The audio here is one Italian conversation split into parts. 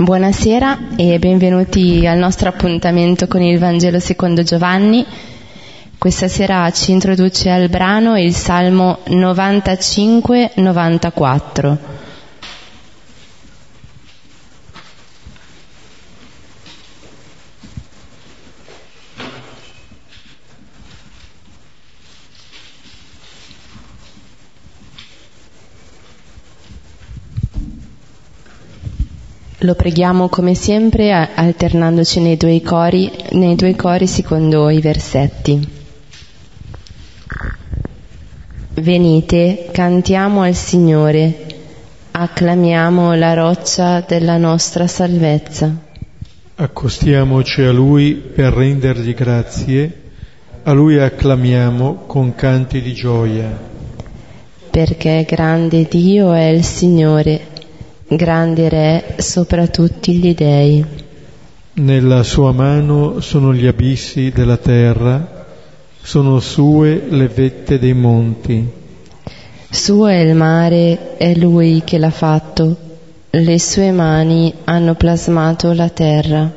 Buonasera e benvenuti al nostro appuntamento con il Vangelo secondo Giovanni. Questa sera ci introduce al brano il Salmo 95-94. Lo preghiamo come sempre alternandoci nei due cori secondo i versetti. Venite, cantiamo al Signore, acclamiamo la roccia della nostra salvezza. Accostiamoci a Lui per rendergli grazie, a Lui acclamiamo con canti di gioia. Perché grande Dio è il Signore, grande Re sopra tutti gli dei. Nella sua mano sono gli abissi della terra, sono sue le vette dei monti. Suo è il mare, è Lui che l'ha fatto, le sue mani hanno plasmato la terra.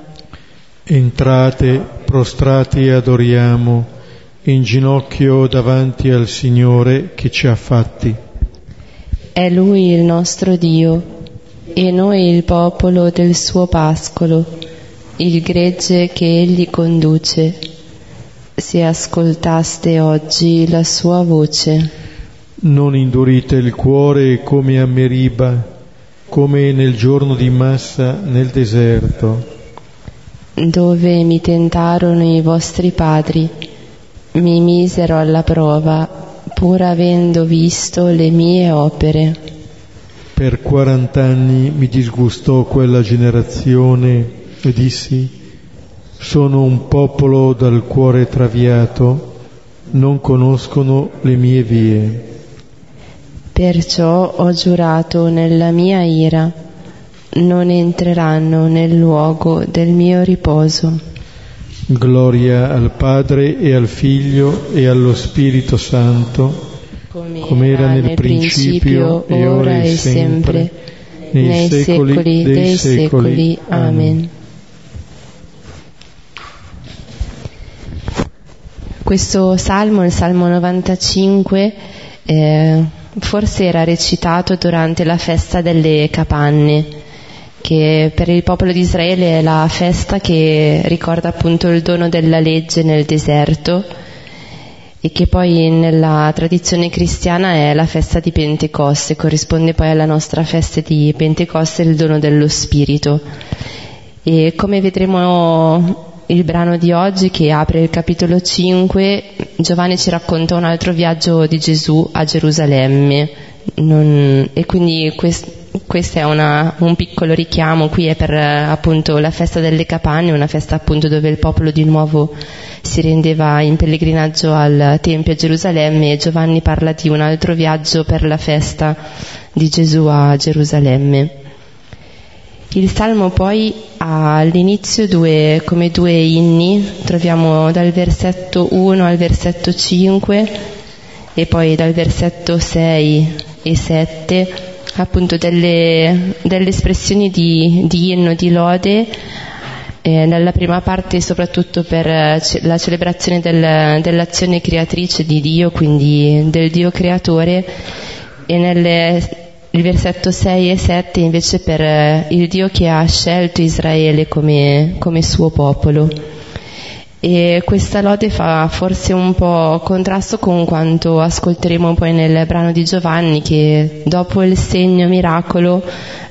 Entrate, prostrati adoriamo, in ginocchio davanti al Signore che ci ha fatti. È Lui il nostro Dio, e noi il popolo del suo pascolo, il gregge che Egli conduce. Se ascoltaste oggi la sua voce. Non indurite il cuore come a Meriba, come nel giorno di Massa nel deserto, dove mi tentarono i vostri padri, mi misero alla prova, pur avendo visto le mie opere. Per 40 anni mi disgustò quella generazione e dissi: sono un popolo dal cuore traviato, non conoscono le mie vie. Perciò ho giurato nella mia ira, non entreranno nel luogo del mio riposo. Gloria al Padre e al Figlio e allo Spirito Santo, come era nel principio, e ora e sempre, nei secoli dei secoli. Amen. Questo salmo, il Salmo 95, forse era recitato durante la festa delle capanne, che per il popolo di Israele è la festa che ricorda appunto il dono della legge nel deserto e che poi nella tradizione cristiana è la festa di Pentecoste, corrisponde poi alla nostra festa di Pentecoste, il dono dello Spirito. E come vedremo il brano di oggi, che apre il capitolo 5, Giovanni ci racconta un altro viaggio di Gesù a Gerusalemme, e quindi questo è un piccolo richiamo. Qui è per appunto la festa delle capanne, una festa appunto dove il popolo di nuovo si rendeva in pellegrinaggio al Tempio a Gerusalemme, e Giovanni parla di un altro viaggio per la festa di Gesù a Gerusalemme. Il Salmo poi ha all'inizio come due inni, troviamo dal versetto 1 al versetto 5 e poi dal versetto 6 e 7, appunto delle espressioni di inno, di lode, nella prima parte soprattutto per la celebrazione dell'azione creatrice di Dio, quindi del Dio creatore, e il versetto 6 e 7 invece per il Dio che ha scelto Israele come suo popolo. E questa lode fa forse un po' contrasto con quanto ascolteremo poi nel brano di Giovanni, che dopo il segno miracolo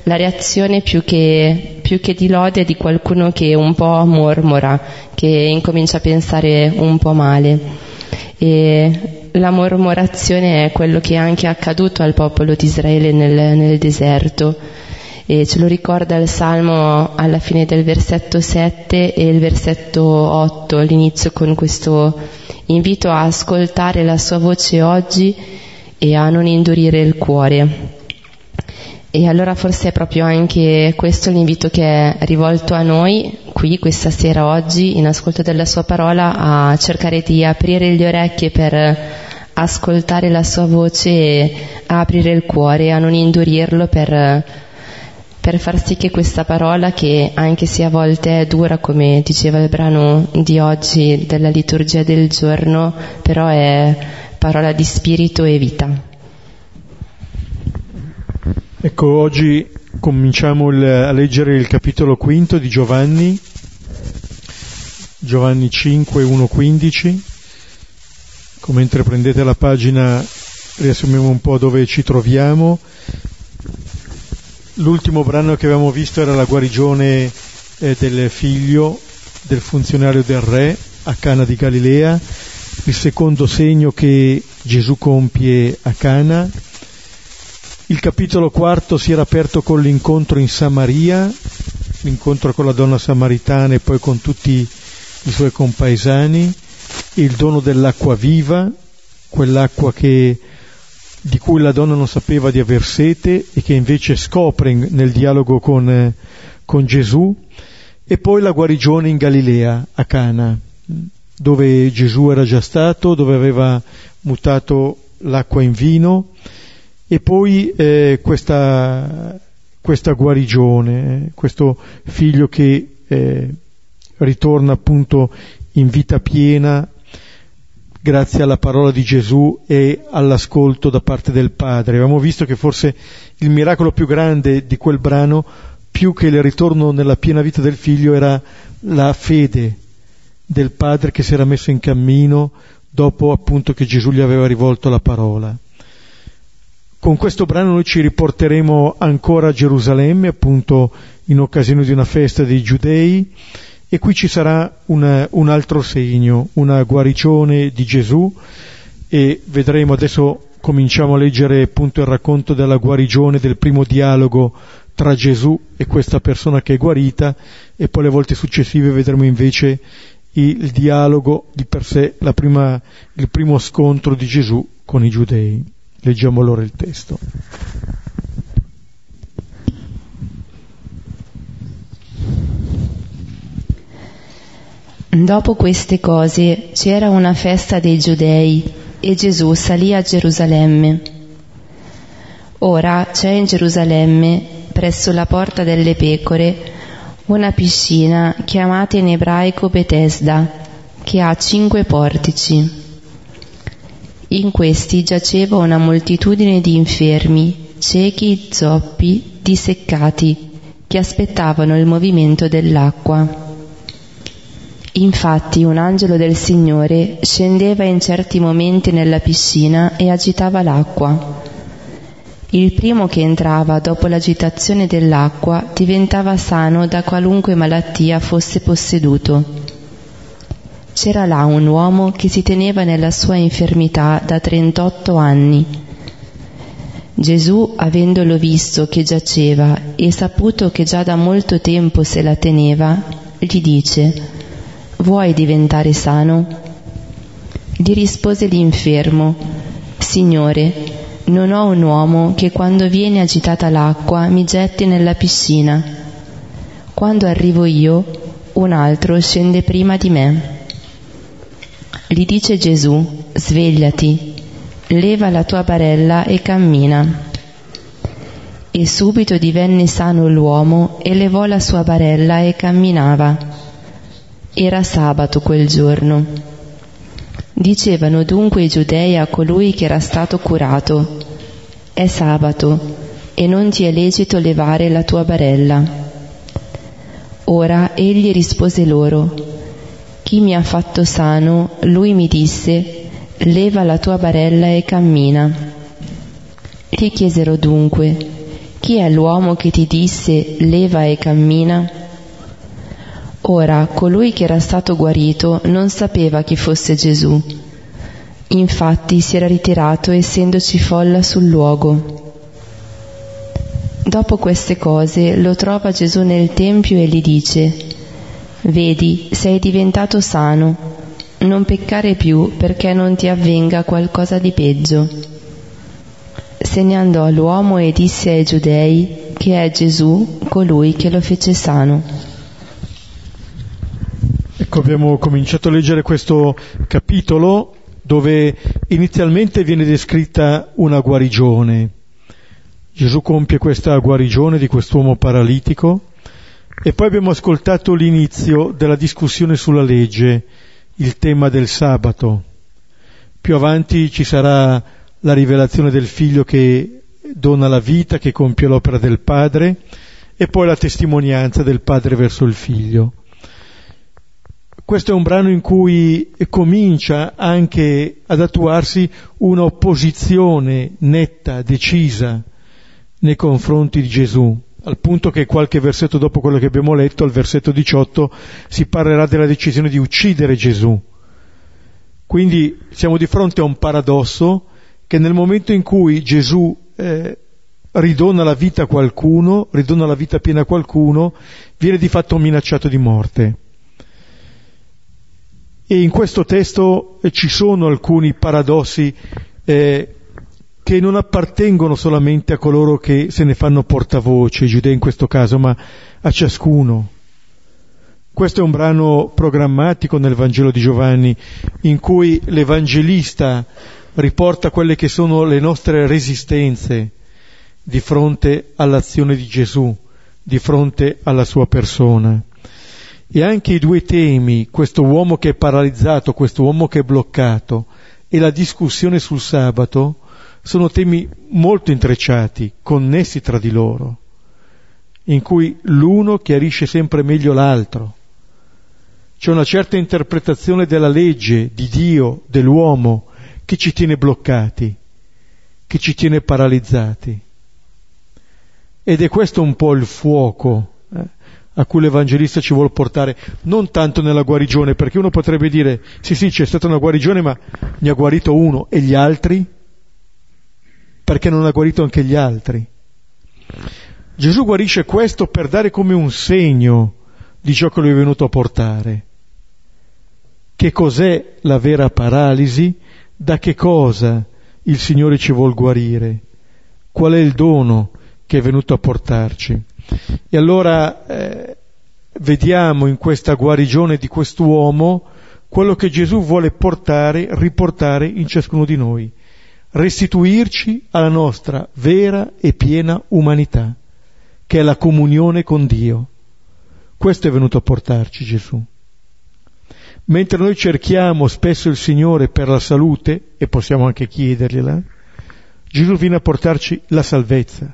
la reazione più che di lode è di qualcuno che un po' mormora, che incomincia a pensare un po' male. E la mormorazione è quello che è anche accaduto al popolo di Israele nel deserto, e ce lo ricorda il Salmo alla fine del versetto 7 e il versetto 8 all'inizio, con questo invito a ascoltare la sua voce oggi e a non indurire il cuore. E allora forse è proprio anche questo l'invito che è rivolto a noi qui questa sera, oggi, in ascolto della sua parola, a cercare di aprire le orecchie per ascoltare la sua voce e a aprire il cuore, a non indurirlo per per far sì che questa parola, che anche se a volte è dura, come diceva il brano di oggi della liturgia del giorno, però è parola di spirito e vita. Ecco, oggi cominciamo a leggere il capitolo quinto di Giovanni, Giovanni 5, 1-15. Come intraprendete la pagina, riassumiamo un po' dove ci troviamo. L'ultimo brano che avevamo visto era la guarigione del figlio del funzionario del re a Cana di Galilea, il secondo segno che Gesù compie a Cana. Il capitolo quarto si era aperto con l'incontro in Samaria, l'incontro con la donna samaritana e poi con tutti i suoi compaesani, il dono dell'acqua viva, quell'acqua che di cui la donna non sapeva di aver sete e che invece scopre nel dialogo con Gesù, e poi la guarigione in Galilea, a Cana, dove Gesù era già stato, dove aveva mutato l'acqua in vino, e poi questa guarigione, questo figlio che ritorna appunto in vita piena grazie alla parola di Gesù e all'ascolto da parte del Padre. Abbiamo visto che forse il miracolo più grande di quel brano, più che il ritorno nella piena vita del figlio, era la fede del Padre che si era messo in cammino dopo appunto che Gesù gli aveva rivolto la parola. Con questo brano noi ci riporteremo ancora a Gerusalemme, appunto in occasione di una festa dei Giudei, e qui ci sarà un altro segno, una guarigione di Gesù, e vedremo. Adesso cominciamo a leggere appunto il racconto della guarigione, del primo dialogo tra Gesù e questa persona che è guarita, e poi le volte successive vedremo invece il dialogo di per sé, il primo scontro di Gesù con i Giudei. Leggiamo allora il testo. Dopo queste cose c'era una festa dei Giudei e Gesù salì a Gerusalemme. Ora c'è in Gerusalemme, presso la porta delle pecore, una piscina chiamata in ebraico Betesda, che ha 5 portici. In questi giaceva una moltitudine di infermi, ciechi, zoppi, disseccati, che aspettavano il movimento dell'acqua. Infatti un angelo del Signore scendeva in certi momenti nella piscina e agitava l'acqua. Il primo che entrava dopo l'agitazione dell'acqua diventava sano da qualunque malattia fosse posseduto. C'era là un uomo che si teneva nella sua infermità da 38 anni. Gesù, avendolo visto che giaceva e saputo che già da molto tempo se la teneva, gli dice: «Vuoi diventare sano?» Gli rispose l'infermo: «Signore, non ho un uomo che quando viene agitata l'acqua mi getti nella piscina. Quando arrivo io, un altro scende prima di me». Gli dice Gesù: «Svegliati, leva la tua barella e cammina». E subito divenne sano l'uomo e levò la sua barella e camminava. Era sabato quel giorno. Dicevano dunque i Giudei a colui che era stato curato: «È sabato e non ti è lecito levare la tua barella». Ora egli rispose loro: «Chi mi ha fatto sano, lui mi disse: leva la tua barella e cammina». Gli chiesero dunque: «Chi è l'uomo che ti disse: leva e cammina?» Ora, colui che era stato guarito non sapeva chi fosse Gesù. Infatti si era ritirato, essendoci folla sul luogo. Dopo queste cose lo trova Gesù nel tempio e gli dice: «Vedi, sei diventato sano, non peccare più perché non ti avvenga qualcosa di peggio». Se ne andò l'uomo e disse ai Giudei che è Gesù colui che lo fece sano. Ecco, abbiamo cominciato a leggere questo capitolo dove inizialmente viene descritta una guarigione, Gesù compie questa guarigione di quest'uomo paralitico, e poi abbiamo ascoltato l'inizio della discussione sulla legge, il tema del sabato. Più avanti ci sarà la rivelazione del figlio che dona la vita, che compie l'opera del padre, e poi la testimonianza del padre verso il figlio. Questo è un brano in cui comincia anche ad attuarsi un'opposizione netta, decisa, nei confronti di Gesù, al punto che qualche versetto dopo quello che abbiamo letto, al versetto 18, si parlerà della decisione di uccidere Gesù. Quindi siamo di fronte a un paradosso, che nel momento in cui Gesù ridona la vita a qualcuno, ridona la vita piena a qualcuno, viene di fatto minacciato di morte. E in questo testo ci sono alcuni paradossi che non appartengono solamente a coloro che se ne fanno portavoce, i giudei in questo caso, ma a ciascuno. Questo è un brano programmatico nel Vangelo di Giovanni, in cui l'Evangelista riporta quelle che sono le nostre resistenze di fronte all'azione di Gesù, di fronte alla sua persona. E anche i due temi, questo uomo che è paralizzato, questo uomo che è bloccato, e la discussione sul sabato, sono temi molto intrecciati, connessi tra di loro, in cui l'uno chiarisce sempre meglio l'altro. C'è una certa interpretazione della legge, di Dio, dell'uomo, che ci tiene bloccati, che ci tiene paralizzati. Ed è questo un po' il fuoco a cui l'Evangelista ci vuole portare, non tanto nella guarigione, perché uno potrebbe dire, sì, c'è stata una guarigione, ma ne ha guarito uno, e gli altri? Perché non ha guarito anche gli altri? Gesù guarisce questo per dare come un segno di ciò che lui è venuto a portare. Che cos'è la vera paralisi? Da che cosa il Signore ci vuol guarire? Qual è il dono che è venuto a portarci? E allora vediamo in questa guarigione di quest'uomo quello che Gesù vuole portare, riportare in ciascuno di noi. Restituirci alla nostra vera e piena umanità, che è la comunione con Dio. Questo è venuto a portarci Gesù. Mentre noi cerchiamo spesso il Signore per la salute, e possiamo anche chiedergliela, Gesù viene a portarci la salvezza.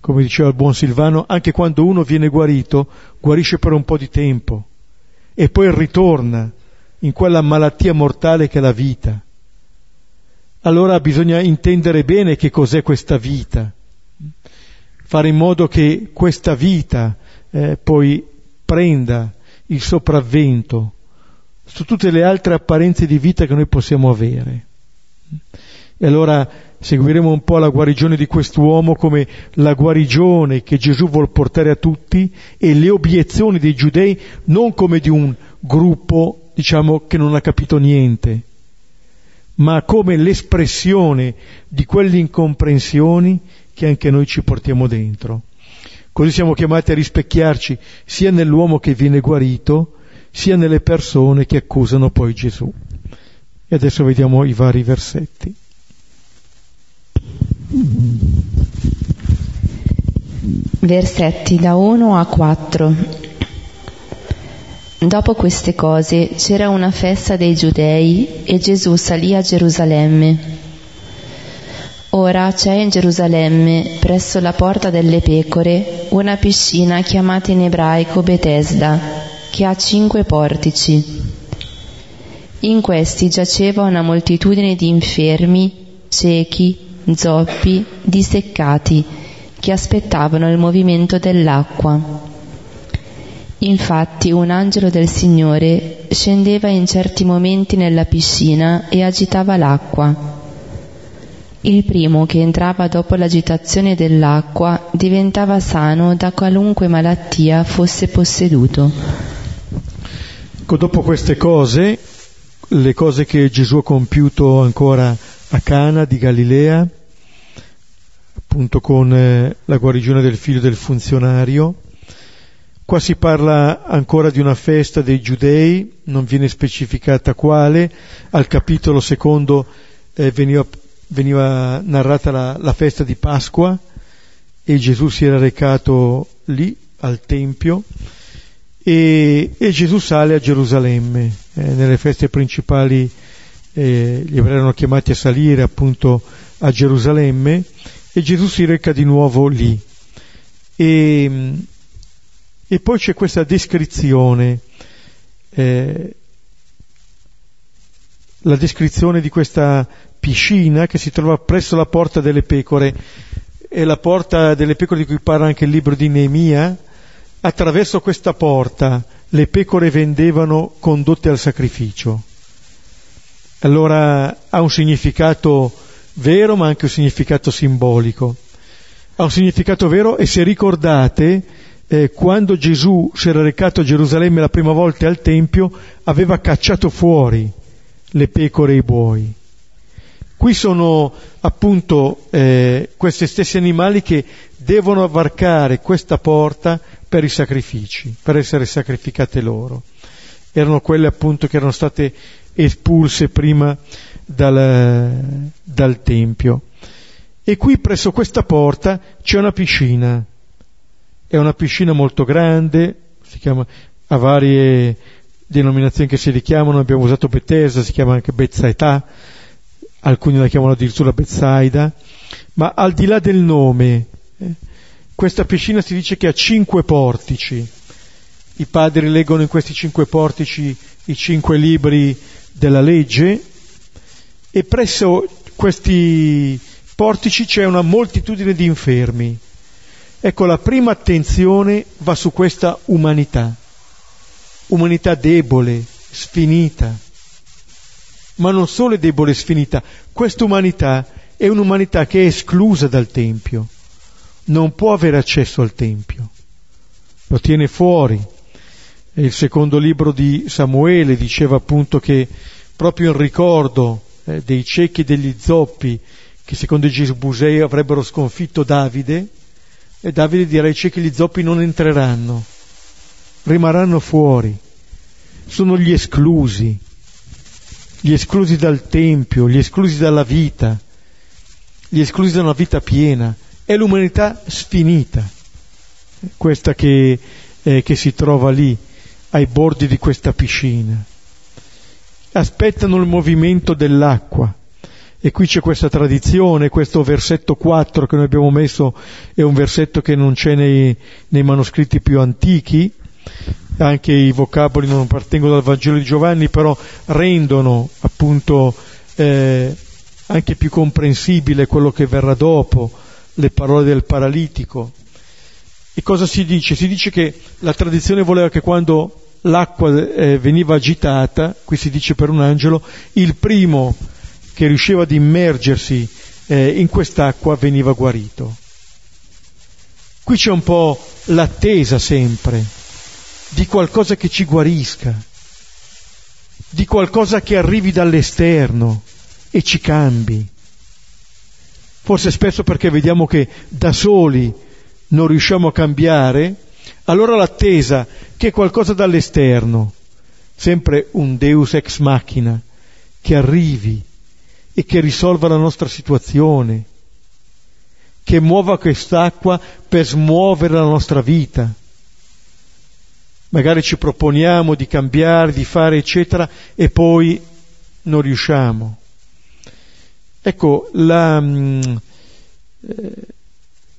Come diceva il buon Silvano, anche quando uno viene guarito, guarisce per un po' di tempo e poi ritorna in quella malattia mortale che è la vita. Allora bisogna intendere bene che cos'è questa vita, fare in modo che questa vita poi prenda il sopravvento su tutte le altre apparenze di vita che noi possiamo avere. E allora seguiremo un po' la guarigione di quest'uomo come la guarigione che Gesù vuol portare a tutti, e le obiezioni dei giudei non come di un gruppo, diciamo, che non ha capito niente, ma come l'espressione di quelle incomprensioni che anche noi ci portiamo dentro. Così siamo chiamati a rispecchiarci sia nell'uomo che viene guarito, sia nelle persone che accusano poi Gesù. E adesso vediamo i vari versetti. Versetti da 1 a 4. Dopo queste cose c'era una festa dei Giudei e Gesù salì a Gerusalemme. Ora c'è in Gerusalemme, presso la porta delle pecore, una piscina chiamata in ebraico Betesda, che ha 5 portici. In questi giaceva una moltitudine di infermi, ciechi, zoppi, diseccati, che aspettavano il movimento dell'acqua. Infatti un angelo del Signore scendeva in certi momenti nella piscina e agitava l'acqua. Il primo che entrava dopo l'agitazione dell'acqua diventava sano da qualunque malattia fosse posseduto. Dopo queste cose, le cose che Gesù ha compiuto ancora a Cana di Galilea, appunto con la guarigione del figlio del funzionario, qua si parla ancora di una festa dei Giudei, non viene specificata quale. Al capitolo secondo veniva veniva narrata la festa di Pasqua e Gesù si era recato lì al Tempio e Gesù sale a Gerusalemme. Nelle feste principali gli ebrei erano chiamati a salire appunto a Gerusalemme, e Gesù si reca di nuovo lì. E poi c'è questa descrizione, la descrizione di questa piscina che si trova presso la porta delle pecore. È la porta delle pecore di cui parla anche il libro di Neemia. Attraverso questa porta le pecore vendevano condotte al sacrificio. Allora ha un significato vero, ma anche un significato simbolico. Ha un significato vero, e se ricordate, quando Gesù si era recato a Gerusalemme la prima volta al Tempio, aveva cacciato fuori le pecore e i buoi. Qui sono appunto questi stessi animali che devono varcare questa porta per i sacrifici, per essere sacrificate loro. Erano quelle appunto che erano state espulse prima dal Tempio. E qui presso questa porta c'è una piscina. È una piscina molto grande, si chiama, a varie denominazioni che si richiamano, abbiamo usato Betesda, si chiama anche Betzaeta, alcuni la chiamano addirittura Bezaida, ma al di là del nome, questa piscina si dice che ha 5 portici. I padri leggono in questi 5 portici i 5 libri della legge, e presso questi portici c'è una moltitudine di infermi. Ecco, la prima attenzione va su questa umanità debole, sfinita, ma non solo è debole e sfinita, questa umanità è un'umanità che è esclusa dal Tempio, non può avere accesso al Tempio, lo tiene fuori. Il secondo libro di Samuele diceva appunto che proprio il ricordo dei ciechi e degli zoppi, che secondo i Gebusei avrebbero sconfitto Davide, e Davide dirà ai ciechi e gli zoppi non entreranno, rimarranno fuori, sono gli esclusi dal Tempio, gli esclusi dalla vita, gli esclusi da una vita piena. È l'umanità sfinita, questa che si trova lì ai bordi di questa piscina. Aspettano il movimento dell'acqua, e qui c'è questa tradizione. Questo versetto 4 che noi abbiamo messo è un versetto che non c'è nei manoscritti più antichi, anche i vocaboli non appartengono dal Vangelo di Giovanni, però rendono appunto anche più comprensibile quello che verrà dopo, le parole del paralitico. E cosa si dice? Si dice che la tradizione voleva che quando l'acqua veniva agitata, qui si dice per un angelo, il primo che riusciva ad immergersi in quest'acqua veniva guarito. Qui c'è un po' l'attesa sempre di qualcosa che ci guarisca, di qualcosa che arrivi dall'esterno e ci cambi. Forse spesso perché vediamo che da soli non riusciamo a cambiare, allora l'attesa che qualcosa dall'esterno, sempre un Deus ex machina, che arrivi e che risolva la nostra situazione, che muova quest'acqua per smuovere la nostra vita. Magari ci proponiamo di cambiare, di fare eccetera, e poi non riusciamo. Ecco,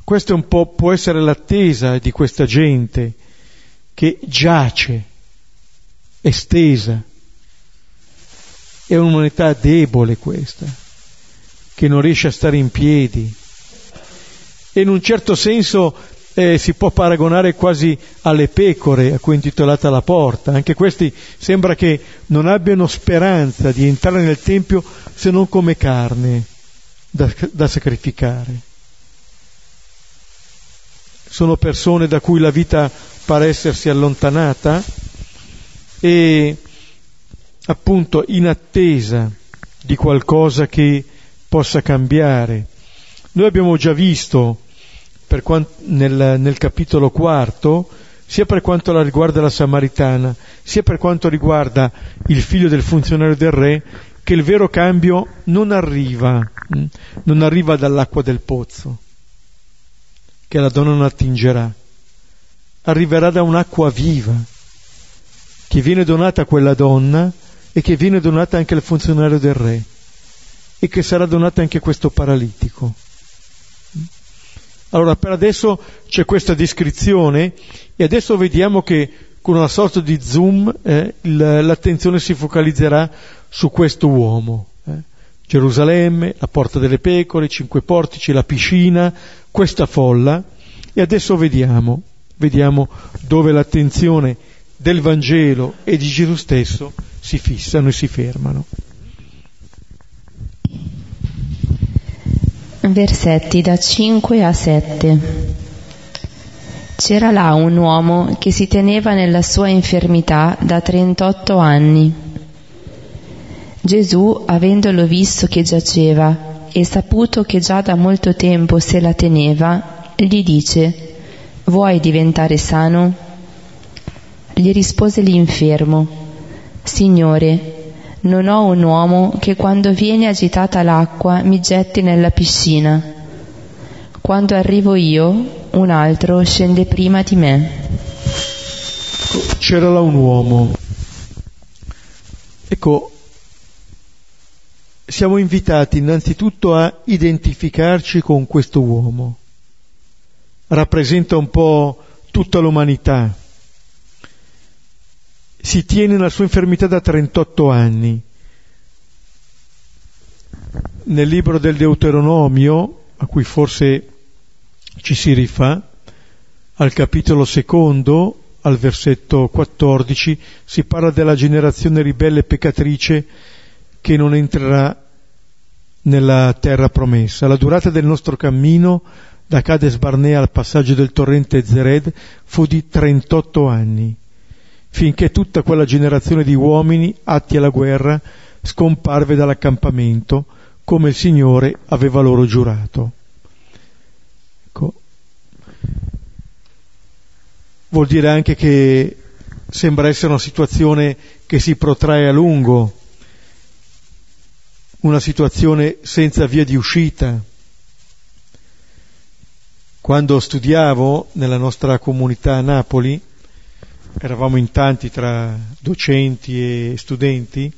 questa è un po', può essere l'attesa di questa gente che giace, estesa. È un'umanità debole questa, che non riesce a stare in piedi, e in un certo senso si può paragonare quasi alle pecore a cui è intitolata la porta. Anche questi sembra che non abbiano speranza di entrare nel Tempio se non come carne da sacrificare. Sono persone da cui la vita pare essersi allontanata, e appunto in attesa di qualcosa che possa cambiare. Noi abbiamo già visto per quanto, nel capitolo 4, sia per quanto la riguarda la Samaritana, sia per quanto riguarda il figlio del funzionario del re, che il vero cambio non arriva dall'acqua del pozzo, che la donna non attingerà, arriverà da un'acqua viva che viene donata a quella donna e che viene donata anche al funzionario del re e che sarà donata anche a questo paralitico. Allora, per adesso c'è questa descrizione e adesso vediamo che con una sorta di zoom l'attenzione si focalizzerà su questo uomo. Gerusalemme, la porta delle pecore, 5 portici, la piscina, questa folla. E adesso vediamo dove l'attenzione del Vangelo e di Gesù stesso si fissano e si fermano. Versetti da 5 a 7. C'era là un uomo che si teneva nella sua infermità da 38 anni. Gesù, avendolo visto che giaceva e saputo che già da molto tempo se la teneva, gli dice: «Vuoi diventare sano?» Gli rispose l'infermo: «Signore, non ho un uomo che quando viene agitata l'acqua mi getti nella piscina. Quando arrivo io, un altro scende prima di me». C'era là un uomo. Ecco, siamo invitati innanzitutto a identificarci con questo uomo. Rappresenta un po' tutta l'umanità. Si tiene nella sua infermità da 38 anni. Nel libro del Deuteronomio, a cui forse ci si rifà, al capitolo 2, al versetto 14, si parla della generazione ribelle e peccatrice che non entrerà nella terra promessa. La durata del nostro cammino da Cades Barnea al passaggio del torrente Zered fu di 38 anni. Finché tutta quella generazione di uomini atti alla guerra scomparve dall'accampamento, come il Signore aveva loro giurato. Ecco. Vuol dire anche che sembra essere una situazione che si protrae a lungo, una situazione senza via di uscita. Quando studiavo nella nostra comunità a Napoli, eravamo in tanti tra docenti e studenti,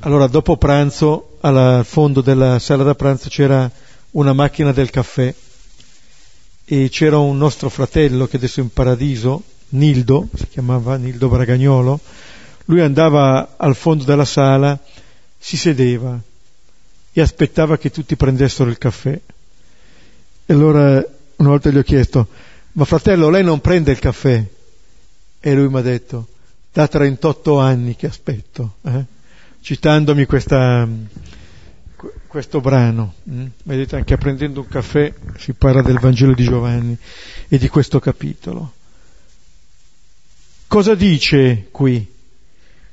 allora dopo pranzo al fondo della sala da pranzo c'era una macchina del caffè e c'era un nostro fratello che adesso è in paradiso, Nildo, si chiamava Nildo Bragagnolo. Lui andava al fondo della sala, si sedeva e aspettava che tutti prendessero il caffè. E allora una volta gli ho chiesto: «Ma fratello, lei non prende il caffè?» E lui mi ha detto: «Da 38 anni che aspetto», citandomi questo brano. Vedete, anche prendendo un caffè si parla del Vangelo di Giovanni e di questo capitolo. Cosa dice qui?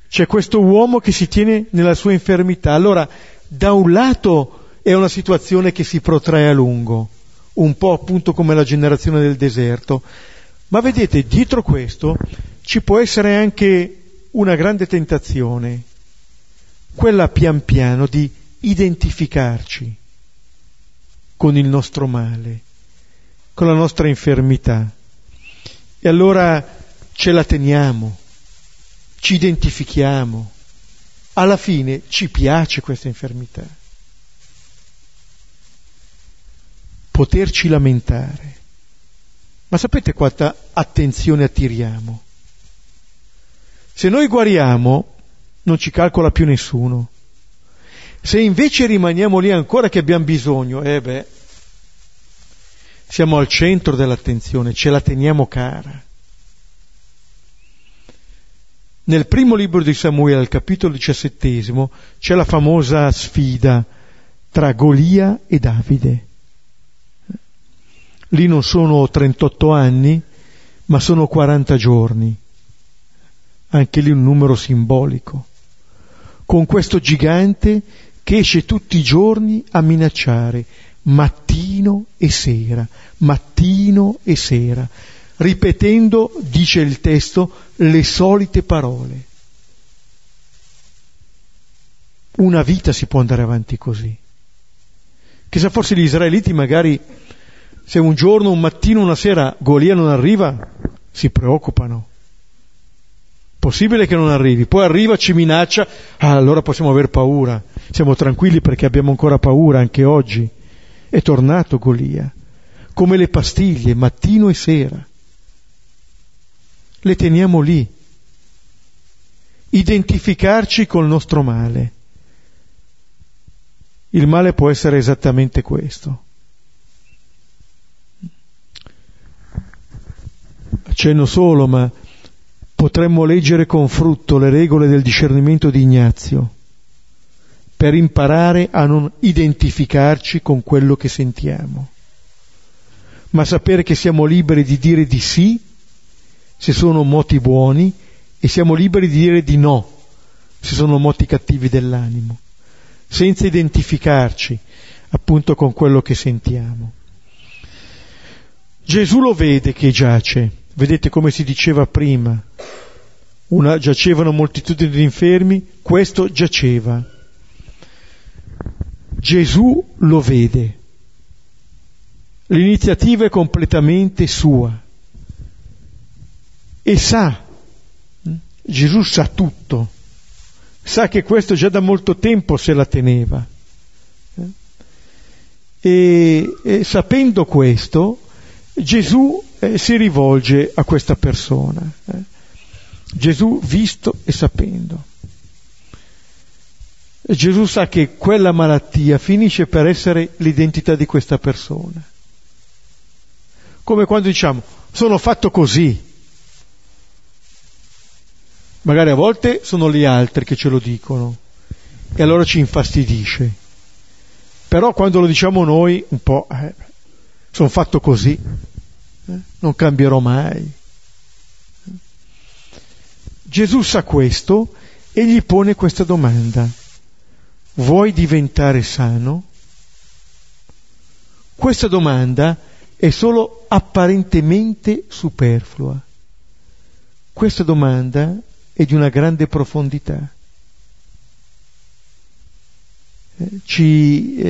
C'è questo uomo che si tiene nella sua infermità. Allora, da un lato è una situazione che si protrae a lungo, un po' appunto come la generazione del deserto. Ma vedete, dietro questo ci può essere anche una grande tentazione, quella pian piano di identificarci con il nostro male, con la nostra infermità. E allora ce la teniamo, ci identifichiamo, alla fine ci piace questa infermità. Poterci lamentare. Ma sapete quanta attenzione attiriamo? Se noi guariamo, non ci calcola più nessuno. Se invece rimaniamo lì ancora che abbiamo bisogno, siamo al centro dell'attenzione, ce la teniamo cara. Nel primo libro di Samuele, al capitolo 17, c'è la famosa sfida tra Golia e Davide. Lì non sono 38 anni, ma sono 40 giorni. Anche lì un numero simbolico. Con questo gigante che esce tutti i giorni a minacciare, mattino e sera, ripetendo, dice il testo, le solite parole. una vita si può andare avanti così. Chissà, forse gli israeliti magari, se un giorno, un mattino, una sera Golia non arriva, si preoccupano. Possibile che non arrivi, poi arriva, ci minaccia, allora possiamo aver paura, siamo tranquilli perché abbiamo ancora paura anche oggi. È tornato Golia, come le pastiglie, mattino e sera. Le teniamo lì. Identificarci col nostro male. Il male può essere esattamente questo. Accenno solo, ma potremmo leggere con frutto le regole del discernimento di Ignazio per imparare a non identificarci con quello che sentiamo, ma sapere che siamo liberi di dire di sì se sono moti buoni e siamo liberi di dire di no se sono moti cattivi dell'animo, senza identificarci appunto con quello che sentiamo. Gesù lo vede che giace, vedete come si diceva prima, giacevano moltitudini di infermi, questo giaceva. Gesù lo vede, l'iniziativa è completamente sua e sa, Gesù sa tutto, sa che questo già da molto tempo se la teneva e sapendo questo Gesù si rivolge a questa persona, Gesù visto e sapendo. Gesù sa che quella malattia finisce per essere l'identità di questa persona, come quando diciamo sono fatto così, magari a volte sono gli altri che ce lo dicono e allora ci infastidisce, però quando lo diciamo noi un po' sono fatto così, non cambierò mai. Gesù sa questo e gli pone questa domanda: vuoi diventare sano? Questa domanda è solo apparentemente superflua, questa domanda è di una grande profondità, ci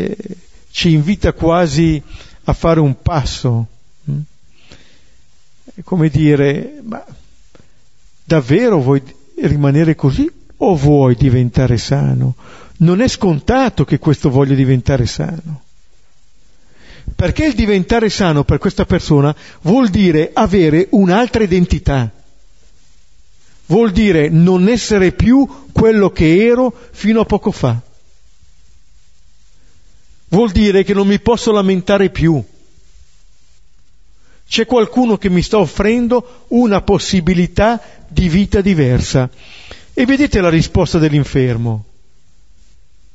invita quasi a fare un passo, come dire, ma davvero vuoi rimanere così o vuoi diventare sano? Non è scontato che questo voglia diventare sano, perché il diventare sano per questa persona vuol dire avere un'altra identità, vuol dire non essere più quello che ero fino a poco fa, vuol dire che non mi posso lamentare più. C'è qualcuno che mi sta offrendo una possibilità di vita diversa. E vedete la risposta dell'infermo.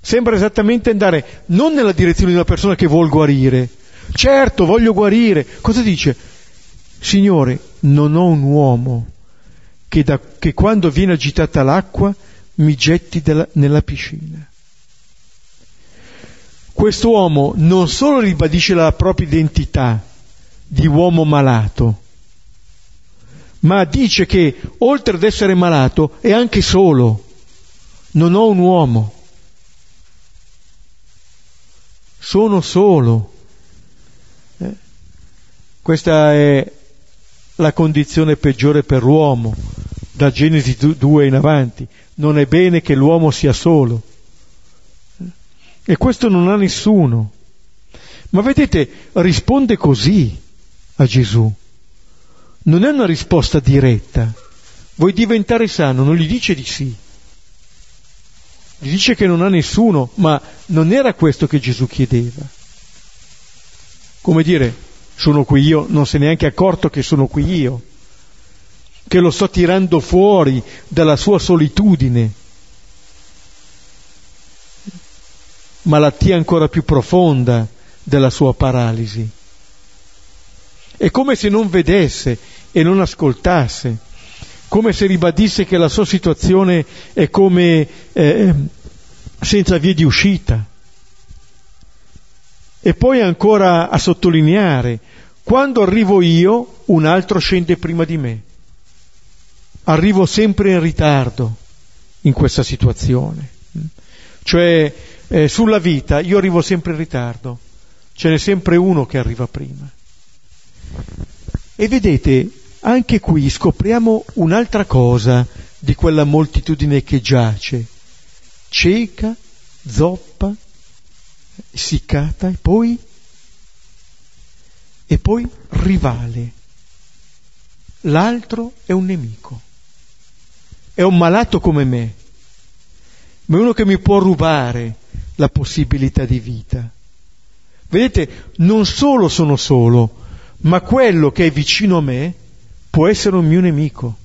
Sembra esattamente andare non nella direzione di una persona che vuol guarire. Certo, voglio guarire. Cosa dice? Signore, non ho un uomo che quando viene agitata l'acqua mi getti nella piscina. Quest'uomo non solo ribadisce la propria identità di uomo malato, ma dice che oltre ad essere malato è anche solo. Non ho un uomo, sono solo. Questa è la condizione peggiore per l'uomo da Genesi 2 in avanti. Non è bene che l'uomo sia solo, e questo non ha nessuno. Ma vedete, risponde così a Gesù, non è una risposta diretta. Vuoi diventare sano? Non gli dice di sì, gli dice che non ha nessuno, ma non era questo che Gesù chiedeva. Come dire, sono qui io, non si è neanche accorto che sono qui io, che lo sto tirando fuori dalla sua solitudine. Malattia ancora più profonda della sua paralisi. È come se non vedesse e non ascoltasse, come se ribadisse che la sua situazione è come senza vie di uscita. E poi ancora a sottolineare, quando arrivo io, un altro scende prima di me. Arrivo sempre in ritardo in questa situazione. Cioè, sulla vita io arrivo sempre in ritardo, ce n'è sempre uno che arriva prima. E vedete, anche qui scopriamo un'altra cosa di quella moltitudine che giace, cieca, zoppa, siccata e poi rivale. L'altro è un nemico, è un malato come me, ma è uno che mi può rubare la possibilità di vita. Vedete, non solo sono solo, ma quello che è vicino a me può essere un mio nemico.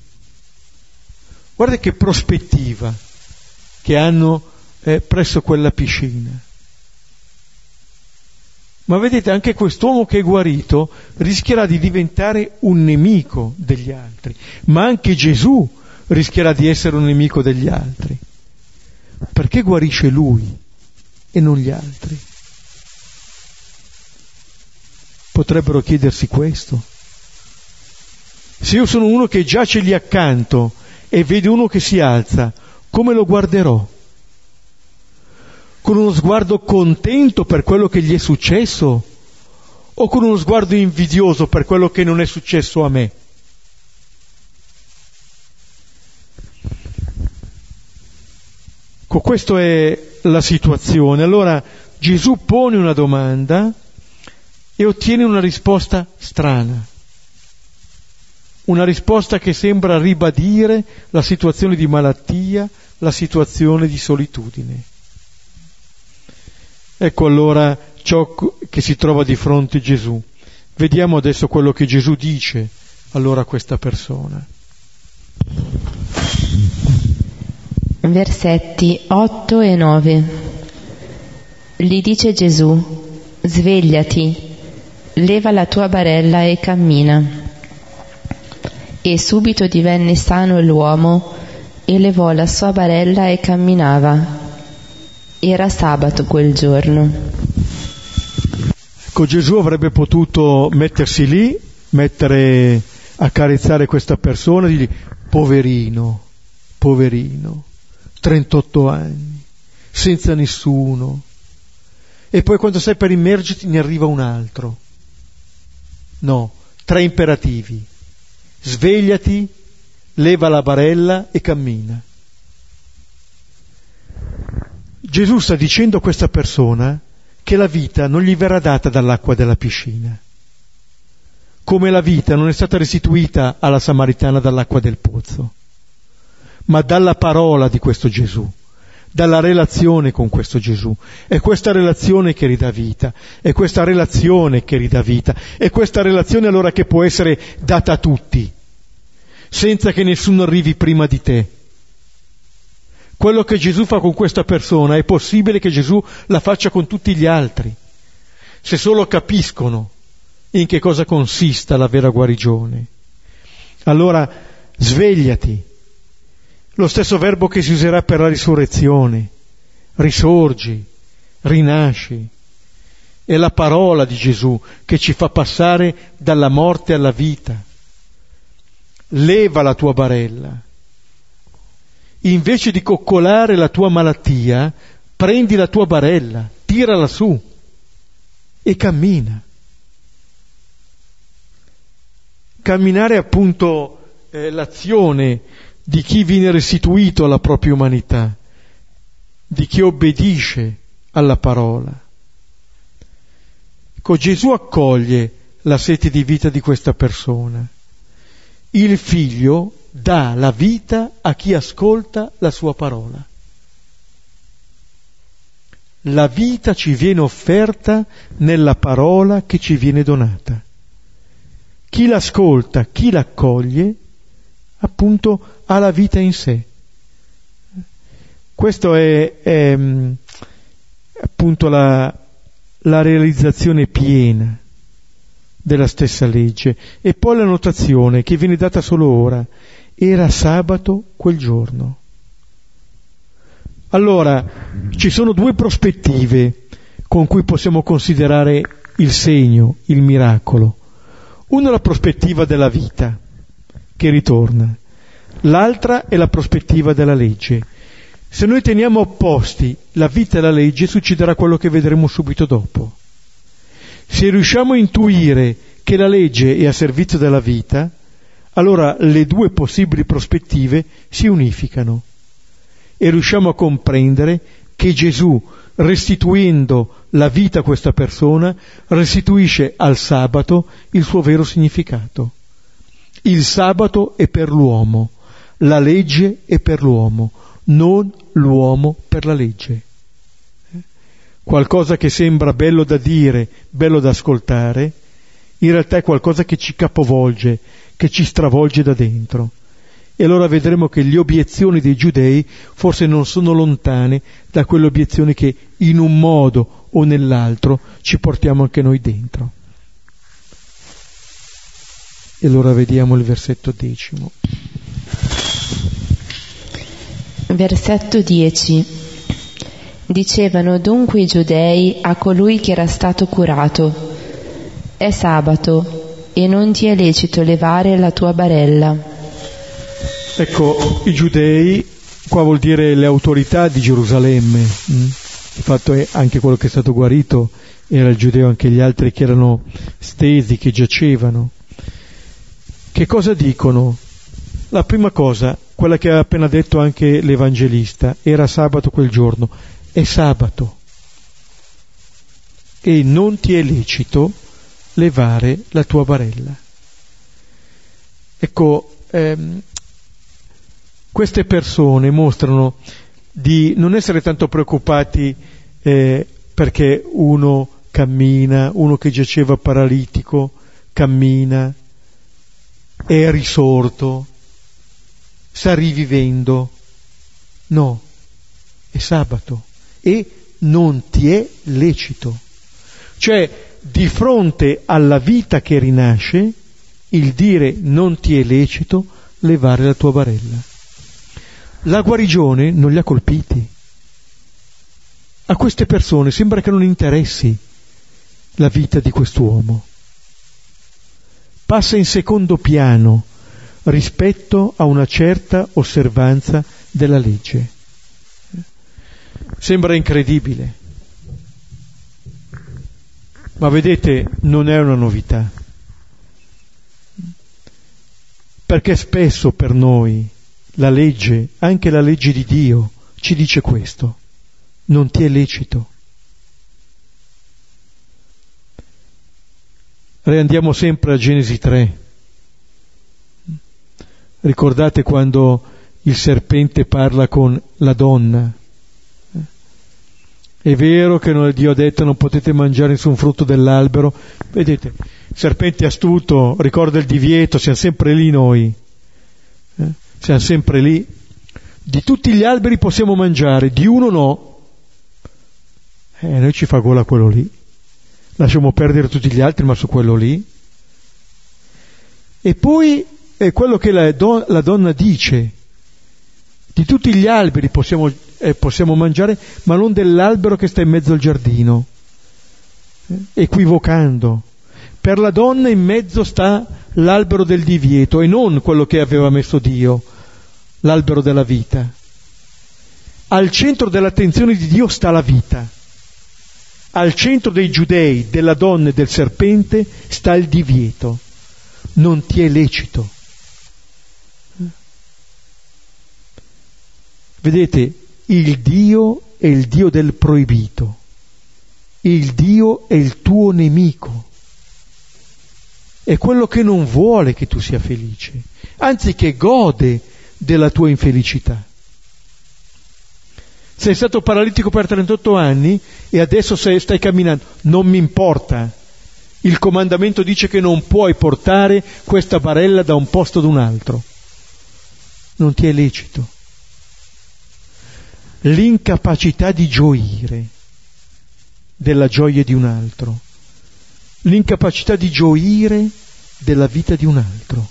Guarda che prospettiva che hanno presso quella piscina. Ma vedete, anche quest'uomo che è guarito rischierà di diventare un nemico degli altri, ma anche Gesù rischierà di essere un nemico degli altri, perché guarisce lui e non gli altri. Potrebbero chiedersi questo. Se io sono uno che giace lì accanto e vedo uno che si alza, come lo guarderò? Con uno sguardo contento per quello che gli è successo o con uno sguardo invidioso per quello che non è successo a me? Questa è la situazione. Allora Gesù pone una domanda e ottiene una risposta strana, una risposta che sembra ribadire la situazione di malattia, la situazione di solitudine. Ecco allora ciò che si trova di fronte Gesù. Vediamo adesso quello che Gesù dice allora a questa persona. Versetti 8 e 9. Gli dice Gesù: svegliati, leva la tua barella e cammina. E subito divenne sano l'uomo e levò la sua barella e camminava. Era sabato quel giorno. Ecco, Gesù avrebbe potuto mettersi lì, accarezzare questa persona e dirgli: poverino, 38 anni, senza nessuno. E poi quando sei per immergerti ne arriva un altro. No, 3 imperativi: svegliati, leva la barella e cammina. Gesù sta dicendo a questa persona che la vita non gli verrà data dall'acqua della piscina, come la vita non è stata restituita alla Samaritana dall'acqua del pozzo, ma dalla parola di questo Gesù, dalla relazione con questo Gesù. È questa relazione che ridà vita, è questa relazione allora che può essere data a tutti, senza che nessuno arrivi prima di te. Quello che Gesù fa con questa persona è possibile che Gesù la faccia con tutti gli altri, se solo capiscono in che cosa consista la vera guarigione. Allora, svegliati, lo stesso verbo che si userà per la risurrezione, risorgi, rinasci, è la parola di Gesù che ci fa passare dalla morte alla vita. Leva la tua barella. Invece di coccolare la tua malattia, prendi la tua barella, tirala su e cammina. Camminare è appunto l'azione di chi viene restituito alla propria umanità, di chi obbedisce alla parola. Ecco, Gesù accoglie la sete di vita di questa persona. Il figlio dà la vita a chi ascolta la sua parola. La vita ci viene offerta nella parola che ci viene donata. Chi l'ascolta, chi l'accoglie, appunto ha la vita in sé. Questo è appunto la realizzazione piena della stessa legge. E poi la notazione che viene data solo ora: era sabato quel giorno. Allora ci sono 2 prospettive con cui possiamo considerare il segno, il miracolo. Una è la prospettiva della vita che ritorna, l'altra è la prospettiva della legge. Se noi teniamo opposti la vita e la legge, succederà quello che vedremo subito dopo. Se riusciamo a intuire che la legge è a servizio della vita, allora le due possibili prospettive si unificano e riusciamo a comprendere che Gesù, restituendo la vita a questa persona, restituisce al sabato il suo vero significato. Il sabato è per l'uomo, la legge è per l'uomo, non l'uomo per la legge. Qualcosa che sembra bello da dire, bello da ascoltare, in realtà è qualcosa che ci capovolge, che ci stravolge da dentro. E allora vedremo che le obiezioni dei giudei forse non sono lontane da quelle obiezioni che in un modo o nell'altro ci portiamo anche noi dentro. E allora vediamo il versetto 10. Versetto 10. Dicevano dunque i giudei a colui che era stato curato: è sabato e non ti è lecito levare la tua barella. Ecco, i giudei, qua vuol dire le autorità di Gerusalemme. Il fatto è anche quello che è stato guarito era il giudeo, anche gli altri che erano stesi, che giacevano. Che cosa dicono? La prima cosa, quella che ha appena detto anche l'Evangelista, era sabato quel giorno, è sabato e non ti è lecito levare la tua barella. Ecco, queste persone mostrano di non essere tanto preoccupati perché uno cammina, uno che giaceva paralitico cammina, è risorto, sta rivivendo. No, è sabato e non ti è lecito. Cioè, di fronte alla vita che rinasce, il dire non ti è lecito levare la tua barella. La guarigione non li ha colpiti. A queste persone sembra che non interessi la vita di quest'uomo. Passa in secondo piano rispetto a una certa osservanza della legge. Sembra incredibile. Ma vedete, non è una novità. Perché spesso per noi la legge, anche la legge di Dio, ci dice questo: non ti è lecito. Riandiamo sempre a Genesi 3. Ricordate quando il serpente parla con la donna? È vero che Dio ha detto non potete mangiare nessun frutto dell'albero. Vedete, serpente astuto, ricorda il divieto, siamo sempre lì noi. Siamo sempre lì. Di tutti gli alberi possiamo mangiare, di uno no. Noi ci fa gola quello lì. Lasciamo perdere tutti gli altri, ma su quello lì. E poi è quello che la donna dice: di tutti gli alberi possiamo mangiare, ma non dell'albero che sta in mezzo al giardino. Equivocando. Per la donna in mezzo sta l'albero del divieto e non quello che aveva messo Dio, l'albero della vita. Al centro dell'attenzione di Dio sta la vita. Al centro dei giudei, della donna e del serpente sta il divieto. Non ti è lecito. Vedete, il Dio è il Dio del proibito. Il Dio è il tuo nemico. È quello che non vuole che tu sia felice, anzi che gode della tua infelicità. Sei stato paralitico per 38 anni e adesso stai camminando. Non mi importa. Il comandamento dice che non puoi portare questa barella da un posto ad un altro. Non ti è lecito. L'incapacità di gioire della gioia di un altro. L'incapacità di gioire della vita di un altro.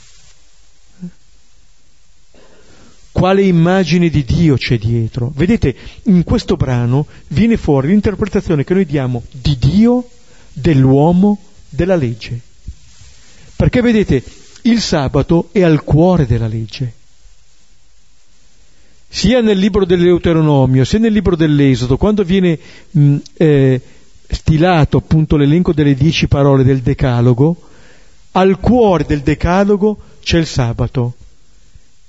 Quale immagine di Dio c'è dietro? Vedete, in questo brano viene fuori l'interpretazione che noi diamo di Dio, dell'uomo, della legge. Perché vedete, il sabato è al cuore della legge. sia nel libro del Deuteronomio sia nel libro dell'Esodo, quando viene stilato appunto l'elenco delle 10 parole del Decalogo, al cuore del Decalogo c'è il sabato,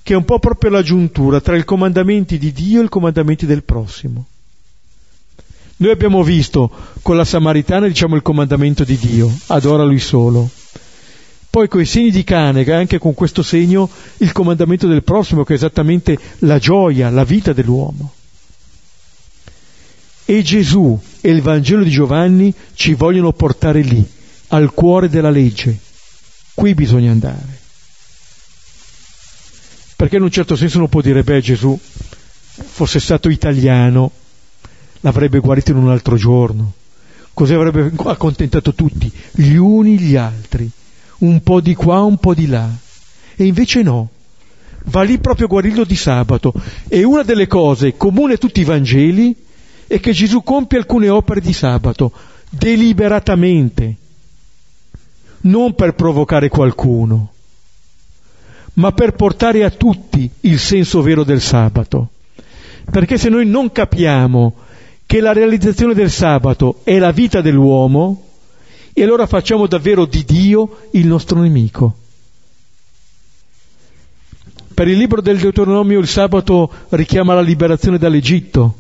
che è un po' proprio la giuntura tra i comandamenti di Dio e i comandamenti del prossimo. Noi abbiamo visto con la Samaritana, diciamo, il comandamento di Dio, adora lui solo. Poi con i segni di Cana, anche con questo segno, il comandamento del prossimo, che è esattamente la gioia, la vita dell'uomo. E Gesù e il Vangelo di Giovanni ci vogliono portare lì, al cuore della legge. Qui bisogna andare. Perché in un certo senso uno può dire, beh, Gesù fosse stato italiano, l'avrebbe guarito in un altro giorno, così avrebbe accontentato tutti, gli uni gli altri, un po' di qua, un po' di là. E invece no, va lì proprio a guarirlo di sabato. E una delle cose comune a tutti i Vangeli è che Gesù compie alcune opere di sabato deliberatamente, non per provocare qualcuno, ma per portare a tutti il senso vero del sabato. Perché se noi non capiamo che la realizzazione del sabato è la vita dell'uomo, e allora facciamo davvero di Dio il nostro nemico. Per il libro del Deuteronomio il sabato richiama la liberazione dall'Egitto,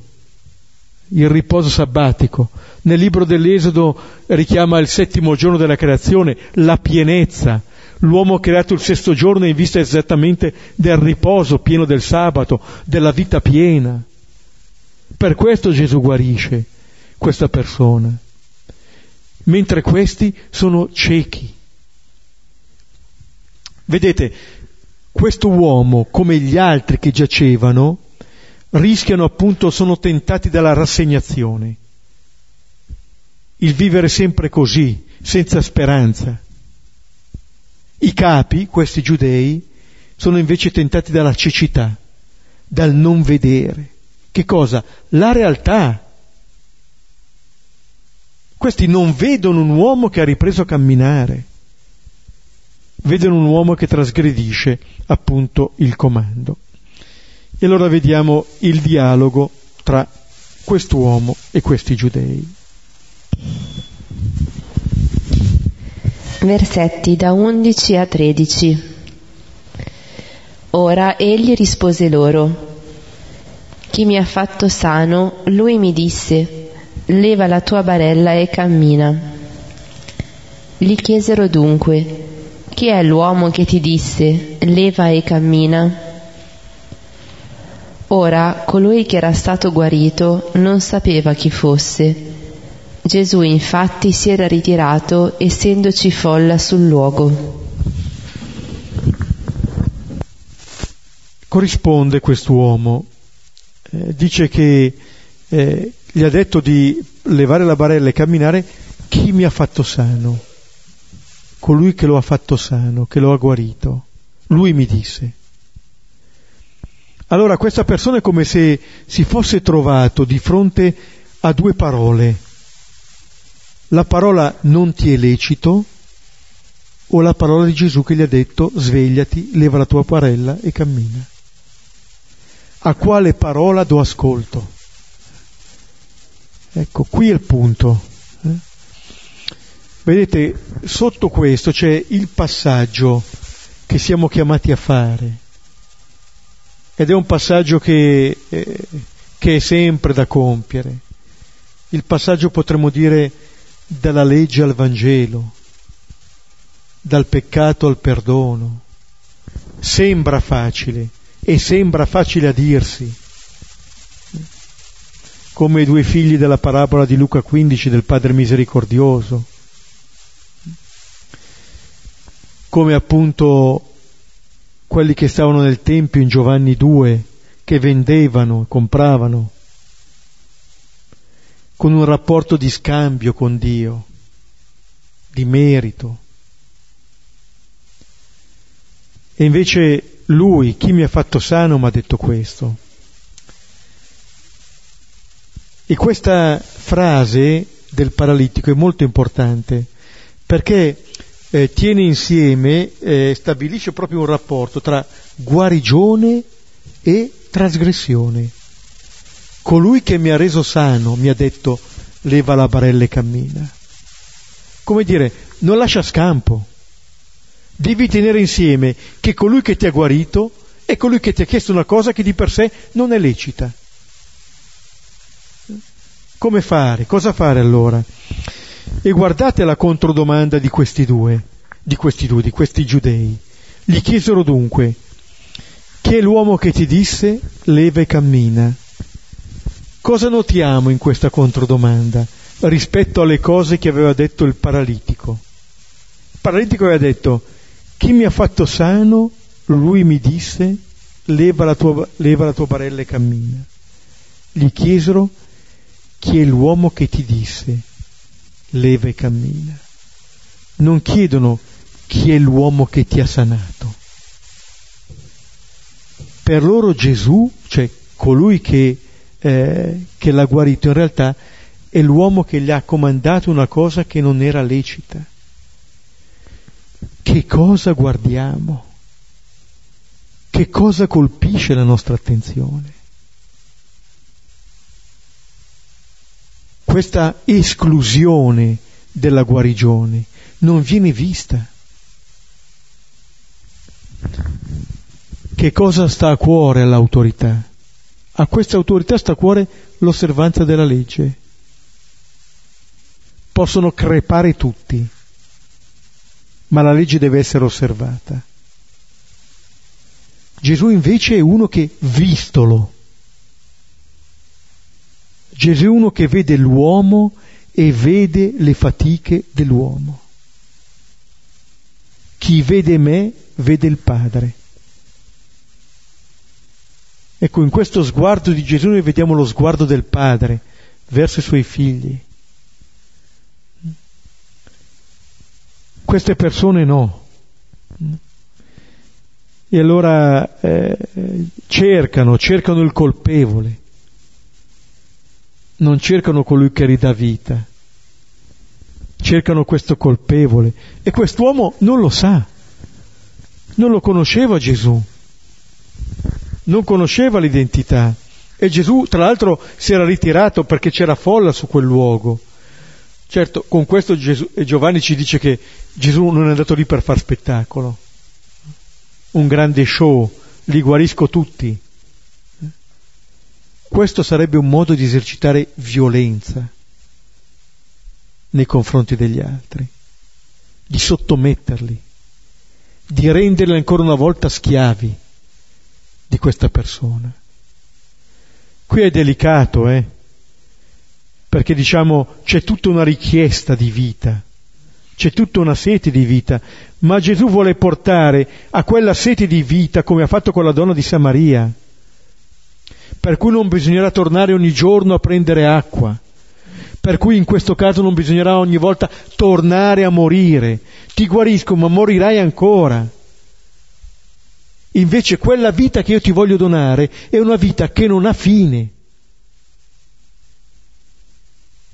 il riposo sabbatico. Nel libro dell'Esodo richiama il 7° giorno della creazione, la pienezza. L'uomo creato il 6° giorno in vista esattamente del riposo pieno del sabato, della vita piena. Per questo Gesù guarisce questa persona, mentre questi sono ciechi. Vedete, questo uomo, come gli altri che giacevano, rischiano appunto, sono tentati dalla rassegnazione, il vivere sempre così, senza speranza. I capi, questi giudei, sono invece tentati dalla cecità, dal non vedere. Che cosa? La realtà. Questi non vedono un uomo che ha ripreso a camminare, vedono un uomo che trasgredisce appunto il comando. E allora vediamo il dialogo tra quest'uomo e questi giudei. Versetti da 11 a 13. Ora egli rispose loro: chi mi ha fatto sano, lui mi disse, leva la tua barella e cammina. Gli chiesero dunque: chi è l'uomo che ti disse, leva e cammina? Ora colui che era stato guarito non sapeva chi fosse. Gesù infatti si era ritirato, essendoci folla sul luogo. Corrisponde quest'uomo. Dice che gli ha detto di levare la barella e camminare. Chi mi ha fatto sano? Colui che lo ha fatto sano, che lo ha guarito. Lui mi disse. Allora questa persona è come se si fosse trovato di fronte a due parole: la parola non ti è lecito, o la parola di Gesù che gli ha detto svegliati, leva la tua barella e cammina. A quale parola do ascolto? Ecco, qui è il punto. Vedete, sotto questo c'è il passaggio che siamo chiamati a fare, ed è un passaggio che è sempre da compiere. Il passaggio, potremmo dire, dalla legge al Vangelo, dal peccato al perdono. Sembra facile, e sembra facile a dirsi, come i 2 figli della parabola di Luca 15 del Padre Misericordioso, come appunto quelli che stavano nel Tempio in Giovanni 2, che vendevano, compravano, con un rapporto di scambio con Dio, di merito. E invece lui, chi mi ha fatto sano, mi ha detto questo. E questa frase del paralitico è molto importante, perché tiene insieme, stabilisce proprio un rapporto tra guarigione e trasgressione. Colui che mi ha reso sano mi ha detto: leva la barella e cammina. Come dire, non lascia scampo. Devi tenere insieme che colui che ti ha guarito è colui che ti ha chiesto una cosa che di per sé non è lecita. Come fare? Cosa fare allora? E guardate la controdomanda di questi giudei. Gli chiesero dunque: chi è l'uomo che ti disse leva e cammina? Cosa notiamo in questa controdomanda rispetto alle cose che aveva detto il paralitico? Il paralitico aveva detto: chi mi ha fatto sano, lui mi disse leva la tua barella e cammina. Gli chiesero: chi è l'uomo che ti disse leva e cammina? Non chiedono chi è l'uomo che ti ha sanato. Per loro Gesù, cioè colui che l'ha guarito, in realtà è l'uomo che gli ha comandato una cosa che non era lecita. Che cosa guardiamo? Che cosa colpisce la nostra attenzione? Questa esclusione della guarigione non viene vista. Che cosa sta a cuore all'autorità? A questa autorità sta a cuore l'osservanza della legge. Possono crepare tutti, ma la legge deve essere osservata. Gesù invece è uno che vistolo. Gesù è uno che vede l'uomo e vede le fatiche dell'uomo. Chi vede me vede il Padre. Ecco, in questo sguardo di Gesù noi vediamo lo sguardo del Padre verso i suoi figli. Queste persone no. E allora cercano il colpevole, non cercano colui che ridà vita, cercano questo colpevole. E quest'uomo non lo sa, non lo conosceva Gesù, non conosceva l'identità. E Gesù, tra l'altro, si era ritirato perché c'era folla su quel luogo. Certo, con questo Giovanni ci dice che Gesù non è andato lì per far spettacolo, un grande show, li guarisco tutti. Questo sarebbe un modo di esercitare violenza nei confronti degli altri, di sottometterli, di renderli ancora una volta schiavi di questa persona. Qui è delicato, perché diciamo c'è tutta una richiesta di vita, c'è tutta una sete di vita, ma Gesù vuole portare a quella sete di vita, come ha fatto con la donna di Samaria, per cui non bisognerà tornare ogni giorno a prendere acqua, per cui in questo caso non bisognerà ogni volta tornare a morire. Ti guarisco, ma morirai ancora. Invece quella vita che io ti voglio donare è una vita che non ha fine,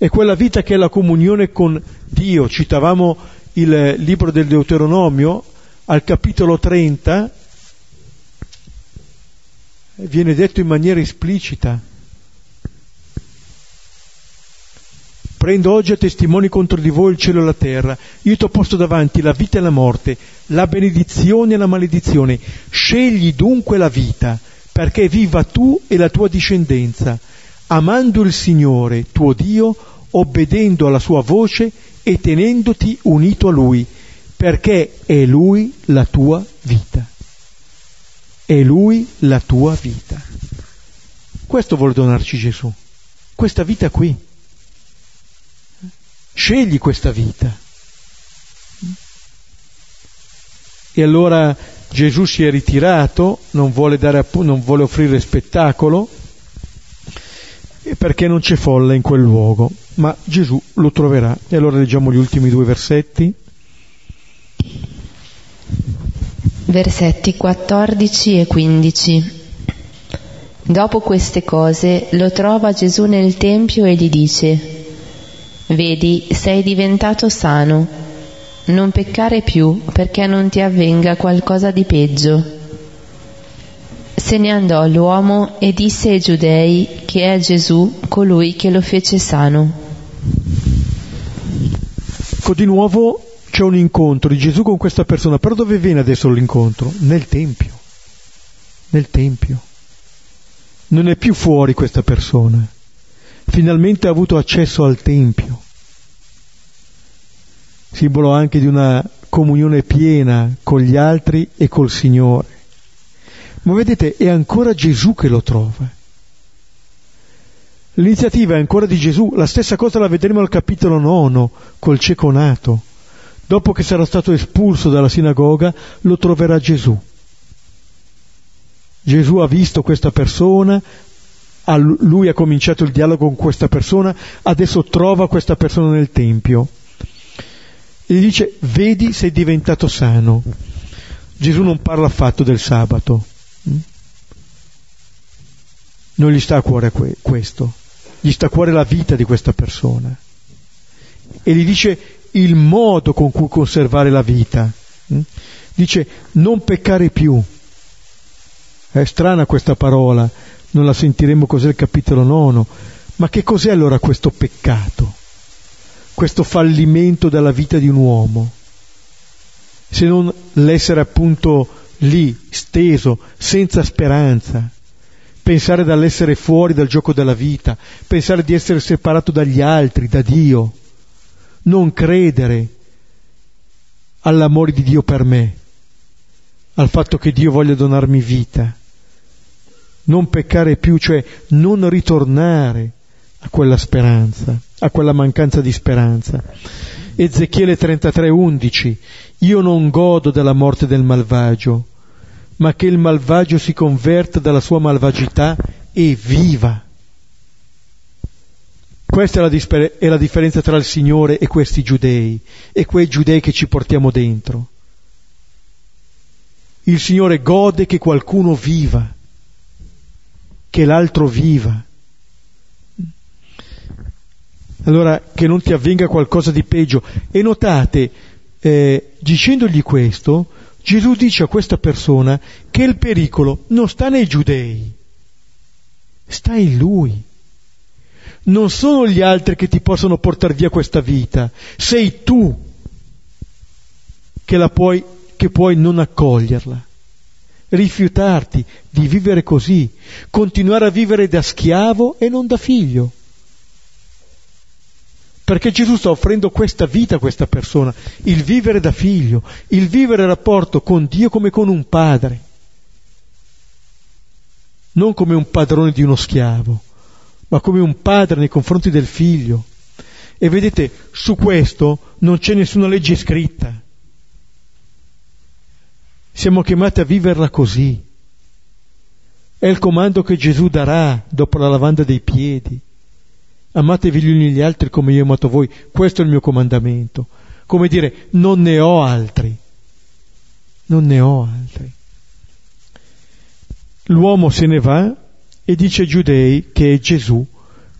è quella vita che è la comunione con Dio. Citavamo il libro del Deuteronomio, al capitolo 30 viene detto in maniera esplicita: prendo oggi a testimoni contro di voi il cielo e la terra, io ti ho posto davanti la vita e la morte, la benedizione e la maledizione. Scegli dunque la vita, perché viva tu e la tua discendenza, amando il Signore tuo Dio, obbedendo alla sua voce e tenendoti unito a Lui, perché è Lui la tua vita. È Lui la tua vita. Questo vuole donarci Gesù, questa vita qui. Scegli questa vita. E allora Gesù si è ritirato, non vuole offrire spettacolo, perché non c'è folla in quel luogo, ma Gesù lo troverà. E allora leggiamo gli ultimi 2 versetti. Versetti 14 e 15. Dopo queste cose lo trova Gesù nel tempio e gli dice: vedi, sei diventato sano, non peccare più perché non ti avvenga qualcosa di peggio. se ne andò l'uomo e disse ai Giudei che è Gesù colui che lo fece sano. Ecco, di nuovo c'è un incontro di Gesù con questa persona, però dove viene adesso l'incontro? Nel Tempio. Non è più fuori questa persona, finalmente ha avuto accesso al Tempio, simbolo anche di una comunione piena con gli altri e col Signore. Ma vedete, è ancora Gesù che lo trova, l'iniziativa è ancora di Gesù. La stessa cosa la vedremo al capitolo 9 col cieco nato. Dopo che sarà stato espulso dalla sinagoga, lo troverà Gesù. Gesù ha visto questa persona, lui ha cominciato il dialogo con questa persona, adesso trova questa persona nel Tempio e gli dice: vedi, sei diventato sano. Gesù non parla affatto del sabato, non gli sta a cuore questo, gli sta a cuore la vita di questa persona, e gli dice il modo con cui conservare la vita. Dice non peccare più. È strana questa parola, non la sentiremo così al capitolo 9, ma che cos'è allora questo peccato, questo fallimento della vita di un uomo, se non l'essere appunto lì, steso, senza speranza, pensare dall'essere fuori dal gioco della vita, pensare di essere separato dagli altri, da Dio, non credere all'amore di Dio per me, al fatto che Dio voglia donarmi vita, non peccare più, cioè non ritornare a quella speranza, a quella mancanza di speranza. Ezechiele 33:11: io non godo della morte del malvagio, ma che il malvagio si converta dalla sua malvagità e viva. Questa è la differenza tra il Signore e questi giudei, e quei giudei che ci portiamo dentro. Il Signore gode che qualcuno viva, che l'altro viva. Allora, che non ti avvenga qualcosa di peggio. E notate, dicendogli questo, Gesù dice a questa persona che il pericolo non sta nei giudei, sta in lui. Non sono gli altri che ti possono portare via questa vita, sei tu che puoi non accoglierla, rifiutarti di vivere così, continuare a vivere da schiavo e non da figlio. Perché Gesù sta offrendo questa vita a questa persona, il vivere da figlio, il vivere il rapporto con Dio come con un padre, non come un padrone di uno schiavo, ma come un padre nei confronti del figlio. E vedete, su questo non c'è nessuna legge scritta. Siamo chiamati a viverla così. È il comando che Gesù darà dopo la lavanda dei piedi: amatevi gli uni gli altri come io ho amato voi, questo è il mio comandamento. Come dire, non ne ho altri. L'uomo se ne va e dice ai Giudei che è Gesù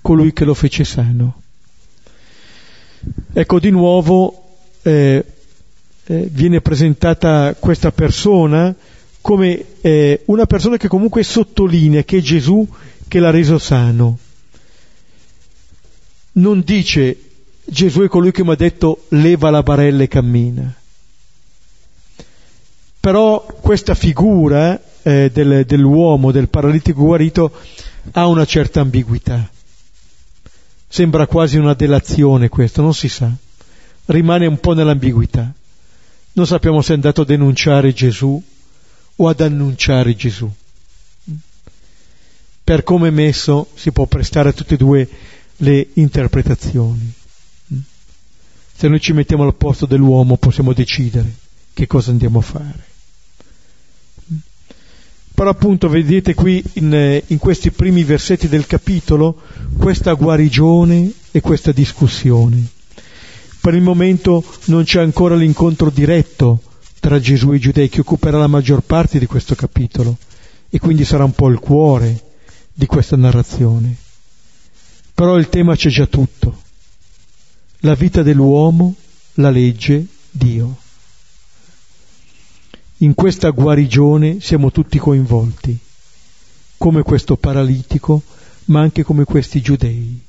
colui che lo fece sano. Ecco, di nuovo viene presentata questa persona come una persona che comunque sottolinea che è Gesù che l'ha reso sano. Non dice Gesù è colui che mi ha detto leva la barella e cammina. Però questa figura dell'uomo, del paralitico guarito, ha una certa ambiguità, sembra quasi una delazione questo, non si sa, rimane un po' nell'ambiguità. Non sappiamo se è andato a denunciare Gesù o ad annunciare Gesù. Per come è messo si può prestare a tutte e due le interpretazioni. Se noi ci mettiamo al posto dell'uomo possiamo decidere che cosa andiamo a fare. Però appunto vedete qui in questi primi versetti del capitolo questa guarigione e questa discussione. Per il momento non c'è ancora l'incontro diretto tra Gesù e i Giudei, che occuperà la maggior parte di questo capitolo e quindi sarà un po' il cuore di questa narrazione. Però il tema c'è già tutto: la vita dell'uomo, la legge, Dio. In questa guarigione siamo tutti coinvolti, come questo paralitico, ma anche come questi giudei.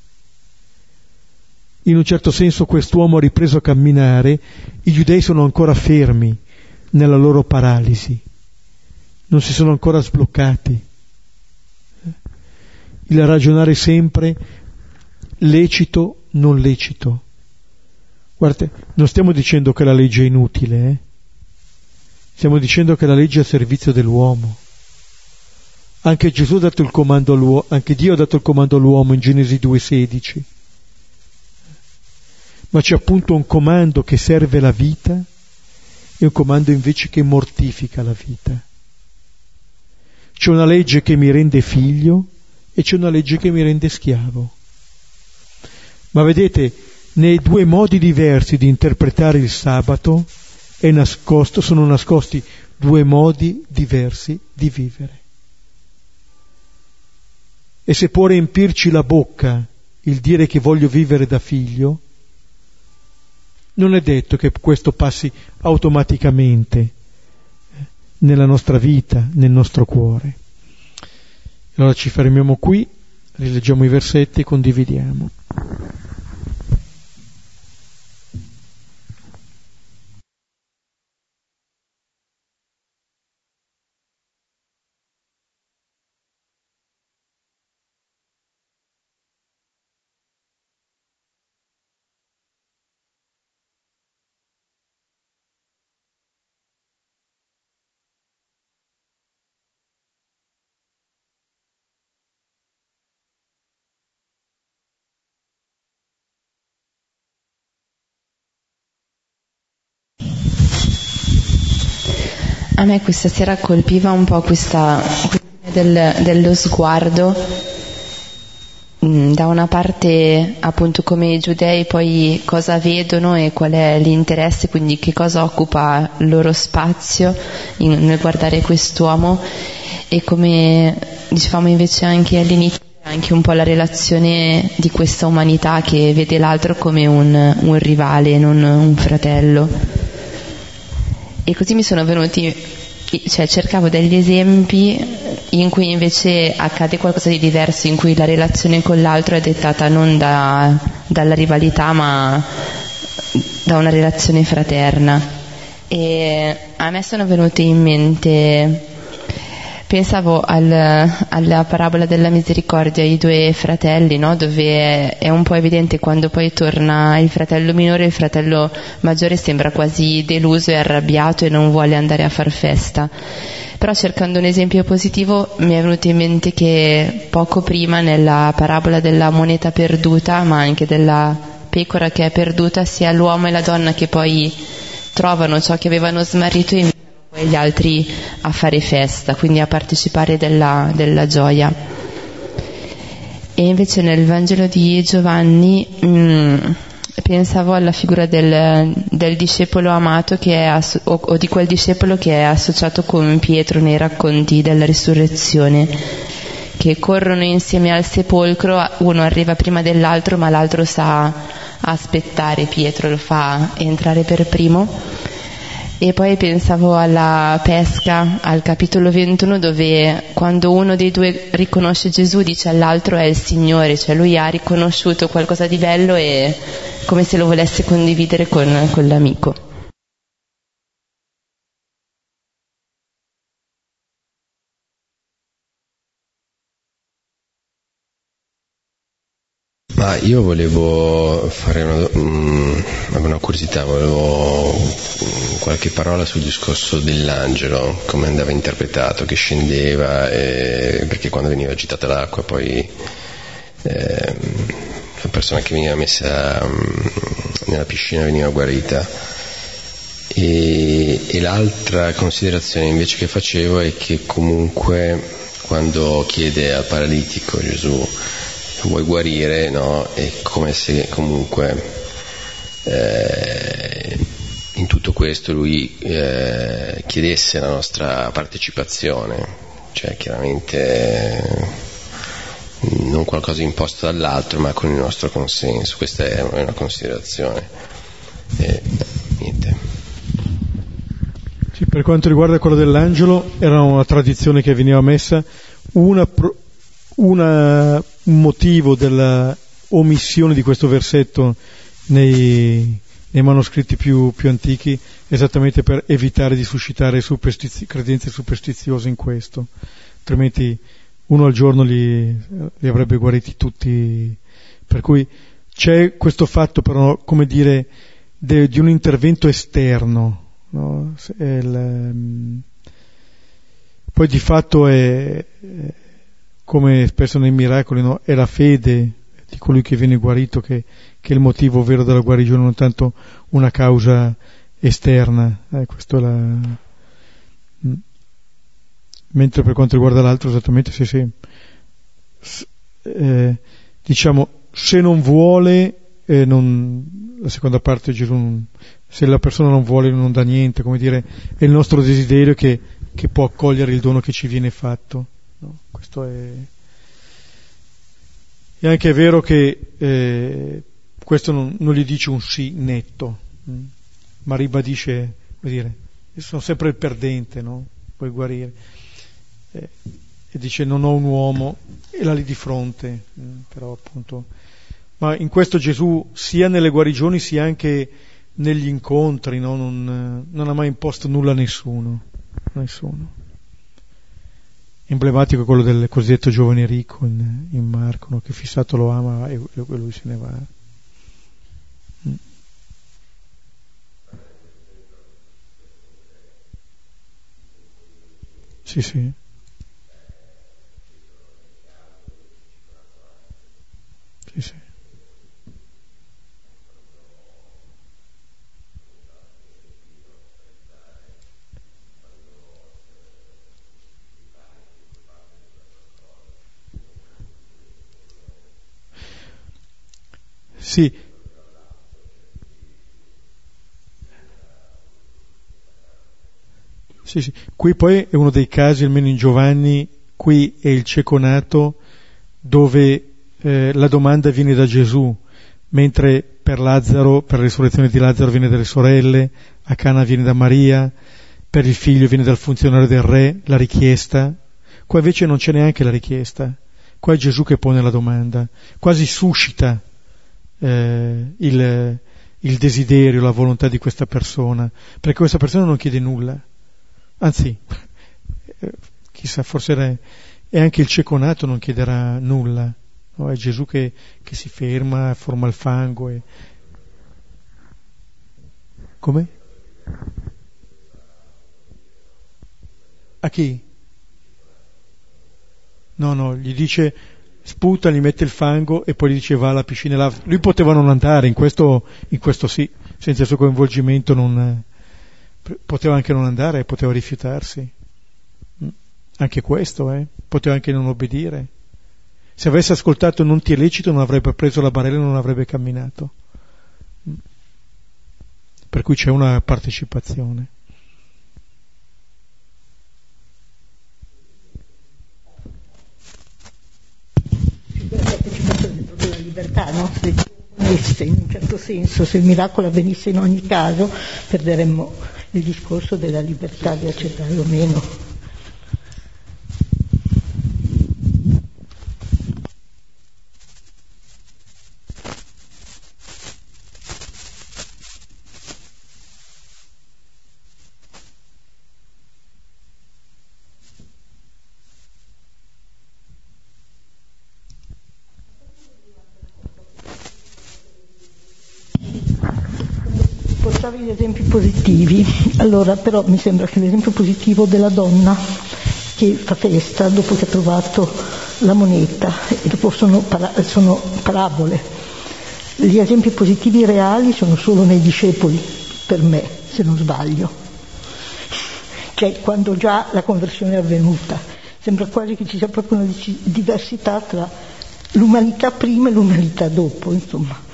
In un certo senso quest'uomo ha ripreso a camminare, i giudei sono ancora fermi nella loro paralisi, non si sono ancora sbloccati. Il ragionare sempre lecito, non lecito. Guardate, non stiamo dicendo che la legge è inutile, stiamo dicendo che la legge è a servizio dell'uomo. Anche Gesù ha dato il comando all'uomo, anche Dio ha dato il comando all'uomo in Genesi 2,16. Ma c'è appunto un comando che serve la vita e un comando invece che mortifica la vita. C'è una legge che mi rende figlio e c'è una legge che mi rende schiavo. Ma vedete, nei due modi diversi di interpretare il sabato sono nascosti due modi diversi di vivere. E se può riempirci la bocca il dire che voglio vivere da figlio, non è detto che questo passi automaticamente nella nostra vita, nel nostro cuore. Allora ci fermiamo qui, rileggiamo i versetti e condividiamo. A me questa sera colpiva un po' questa dello sguardo, da una parte appunto come i giudei poi cosa vedono e qual è l'interesse, quindi che cosa occupa il loro spazio nel guardare quest'uomo, e come dicevamo invece anche all'inizio, anche un po' la relazione di questa umanità che vede l'altro come un rivale, non un fratello. E così mi sono venuti, cioè cercavo degli esempi in cui invece accade qualcosa di diverso, in cui la relazione con l'altro è dettata non dalla rivalità ma da una relazione fraterna. E a me sono venute in mente, pensavo alla parabola della misericordia, i due fratelli, no? Dove è un po' evidente quando poi torna il fratello minore, il fratello maggiore sembra quasi deluso e arrabbiato e non vuole andare a far festa. Però cercando un esempio positivo mi è venuto in mente che poco prima nella parabola della moneta perduta, ma anche della pecora che è perduta, sia l'uomo e la donna che poi trovano ciò che avevano smarrito in e gli altri a fare festa, quindi a partecipare della gioia. E invece nel Vangelo di Giovanni pensavo alla figura del discepolo amato che è o di quel discepolo che è associato con Pietro nei racconti della risurrezione, che corrono insieme al sepolcro, uno arriva prima dell'altro ma l'altro sa aspettare Pietro, lo fa entrare per primo. E poi pensavo alla pesca, al capitolo 21, dove quando uno dei due riconosce Gesù dice all'altro è il Signore, cioè lui ha riconosciuto qualcosa di bello e come se lo volesse condividere con l'amico. Ma io volevo fare una curiosità, volevo qualche parola sul discorso dell'angelo, come andava interpretato, che scendeva, perché quando veniva agitata l'acqua poi la persona che veniva messa nella piscina veniva guarita. E l'altra considerazione invece che facevo è che comunque quando chiede al paralitico Gesù vuoi guarire, no? È come se comunque in tutto questo lui chiedesse la nostra partecipazione, cioè chiaramente non qualcosa imposto dall'altro ma con il nostro consenso. Questa è una considerazione. Niente. Sì, per quanto riguarda quello dell'angelo, era una tradizione che veniva messa un motivo della omissione di questo versetto nei manoscritti più antichi, esattamente per evitare di suscitare credenze superstiziose in questo, altrimenti uno al giorno li avrebbe guariti tutti. Per cui c'è questo fatto, però, come dire, di un intervento esterno, no? Poi di fatto è, come spesso nei miracoli, no? È la fede di colui che viene guarito che è il motivo vero della guarigione, non tanto una causa esterna. Questo è mentre per quanto riguarda l'altro, esattamente, sì. Diciamo, se non vuole, la seconda parte Gesù, se la persona non vuole non dà niente, come dire, è il nostro desiderio che può accogliere il dono che ci viene fatto, no? Questo è. E anche è vero che questo non gli dice un sì netto, ma ribadisce, come dire, sono sempre il perdente, no? Puoi guarire. E dice non ho un uomo, e là lì di fronte, però appunto. Ma in questo Gesù, sia nelle guarigioni sia anche negli incontri, no? non ha mai imposto nulla a nessuno. Emblematico è quello del cosiddetto giovane ricco in Marco, no? Che fissato lo ama e lui se ne va. Sì. Sì. Sì. Sì. Qui poi è uno dei casi, almeno in Giovanni, qui è il cieco nato, dove la domanda viene da Gesù, mentre per la risurrezione di Lazzaro viene dalle sorelle, a Cana viene da Maria, per il figlio viene dal funzionario del re, la richiesta. Qua invece non c'è neanche la richiesta, qua è Gesù che pone la domanda, quasi suscita il desiderio, la volontà di questa persona, perché questa persona non chiede nulla, anzi chissà, forse è anche il cieco nato non chiederà nulla, no? È Gesù che si ferma, forma il fango e... come? A chi? no, gli dice sputa, gli mette il fango e poi gli dice va alla piscina là. Lui poteva non andare, in questo sì, senza il suo coinvolgimento non poteva anche non andare, poteva rifiutarsi anche questo, poteva anche non obbedire. Se avesse ascoltato non ti è lecito, non avrebbe preso la barella e non avrebbe camminato. Per cui c'è una partecipazione. La partecipazione è proprio la libertà, no? Se in un certo senso, se il miracolo avvenisse in ogni caso, perderemmo il discorso della libertà di accettare o meno. Gli esempi positivi, allora, però mi sembra che l'esempio positivo della donna che fa festa dopo che ha trovato la moneta, e dopo sono parabole. Gli esempi positivi reali sono solo nei discepoli, per me, se non sbaglio, cioè quando già la conversione è avvenuta. Sembra quasi che ci sia proprio una diversità tra l'umanità prima e l'umanità dopo, insomma.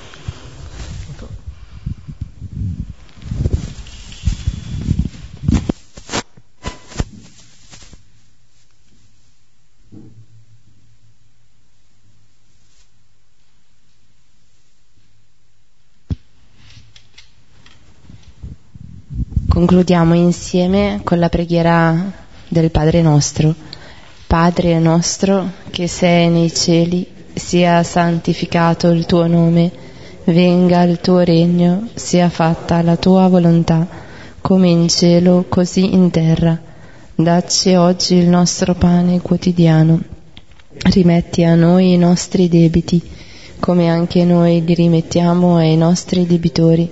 Concludiamo insieme con la preghiera del Padre Nostro Padre nostro, che sei nei cieli, sia santificato il tuo nome, venga il tuo regno, sia fatta la tua volontà, come in cielo, così in terra. Dacci oggi il nostro pane quotidiano. Rimetti a noi i nostri debiti, come anche noi li rimettiamo ai nostri debitori,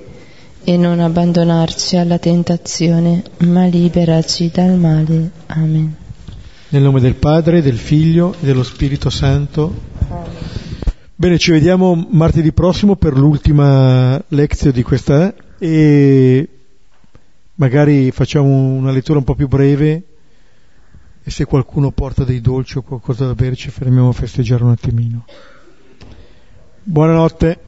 e non abbandonarci alla tentazione, ma liberaci dal male. Amen. Nel nome del Padre, del Figlio e dello Spirito Santo. Amen. Bene, ci vediamo martedì prossimo per l'ultima lezione di questa e magari facciamo una lettura un po' più breve, e se qualcuno porta dei dolci o qualcosa da bere ci fermiamo a festeggiare un attimino. Buonanotte.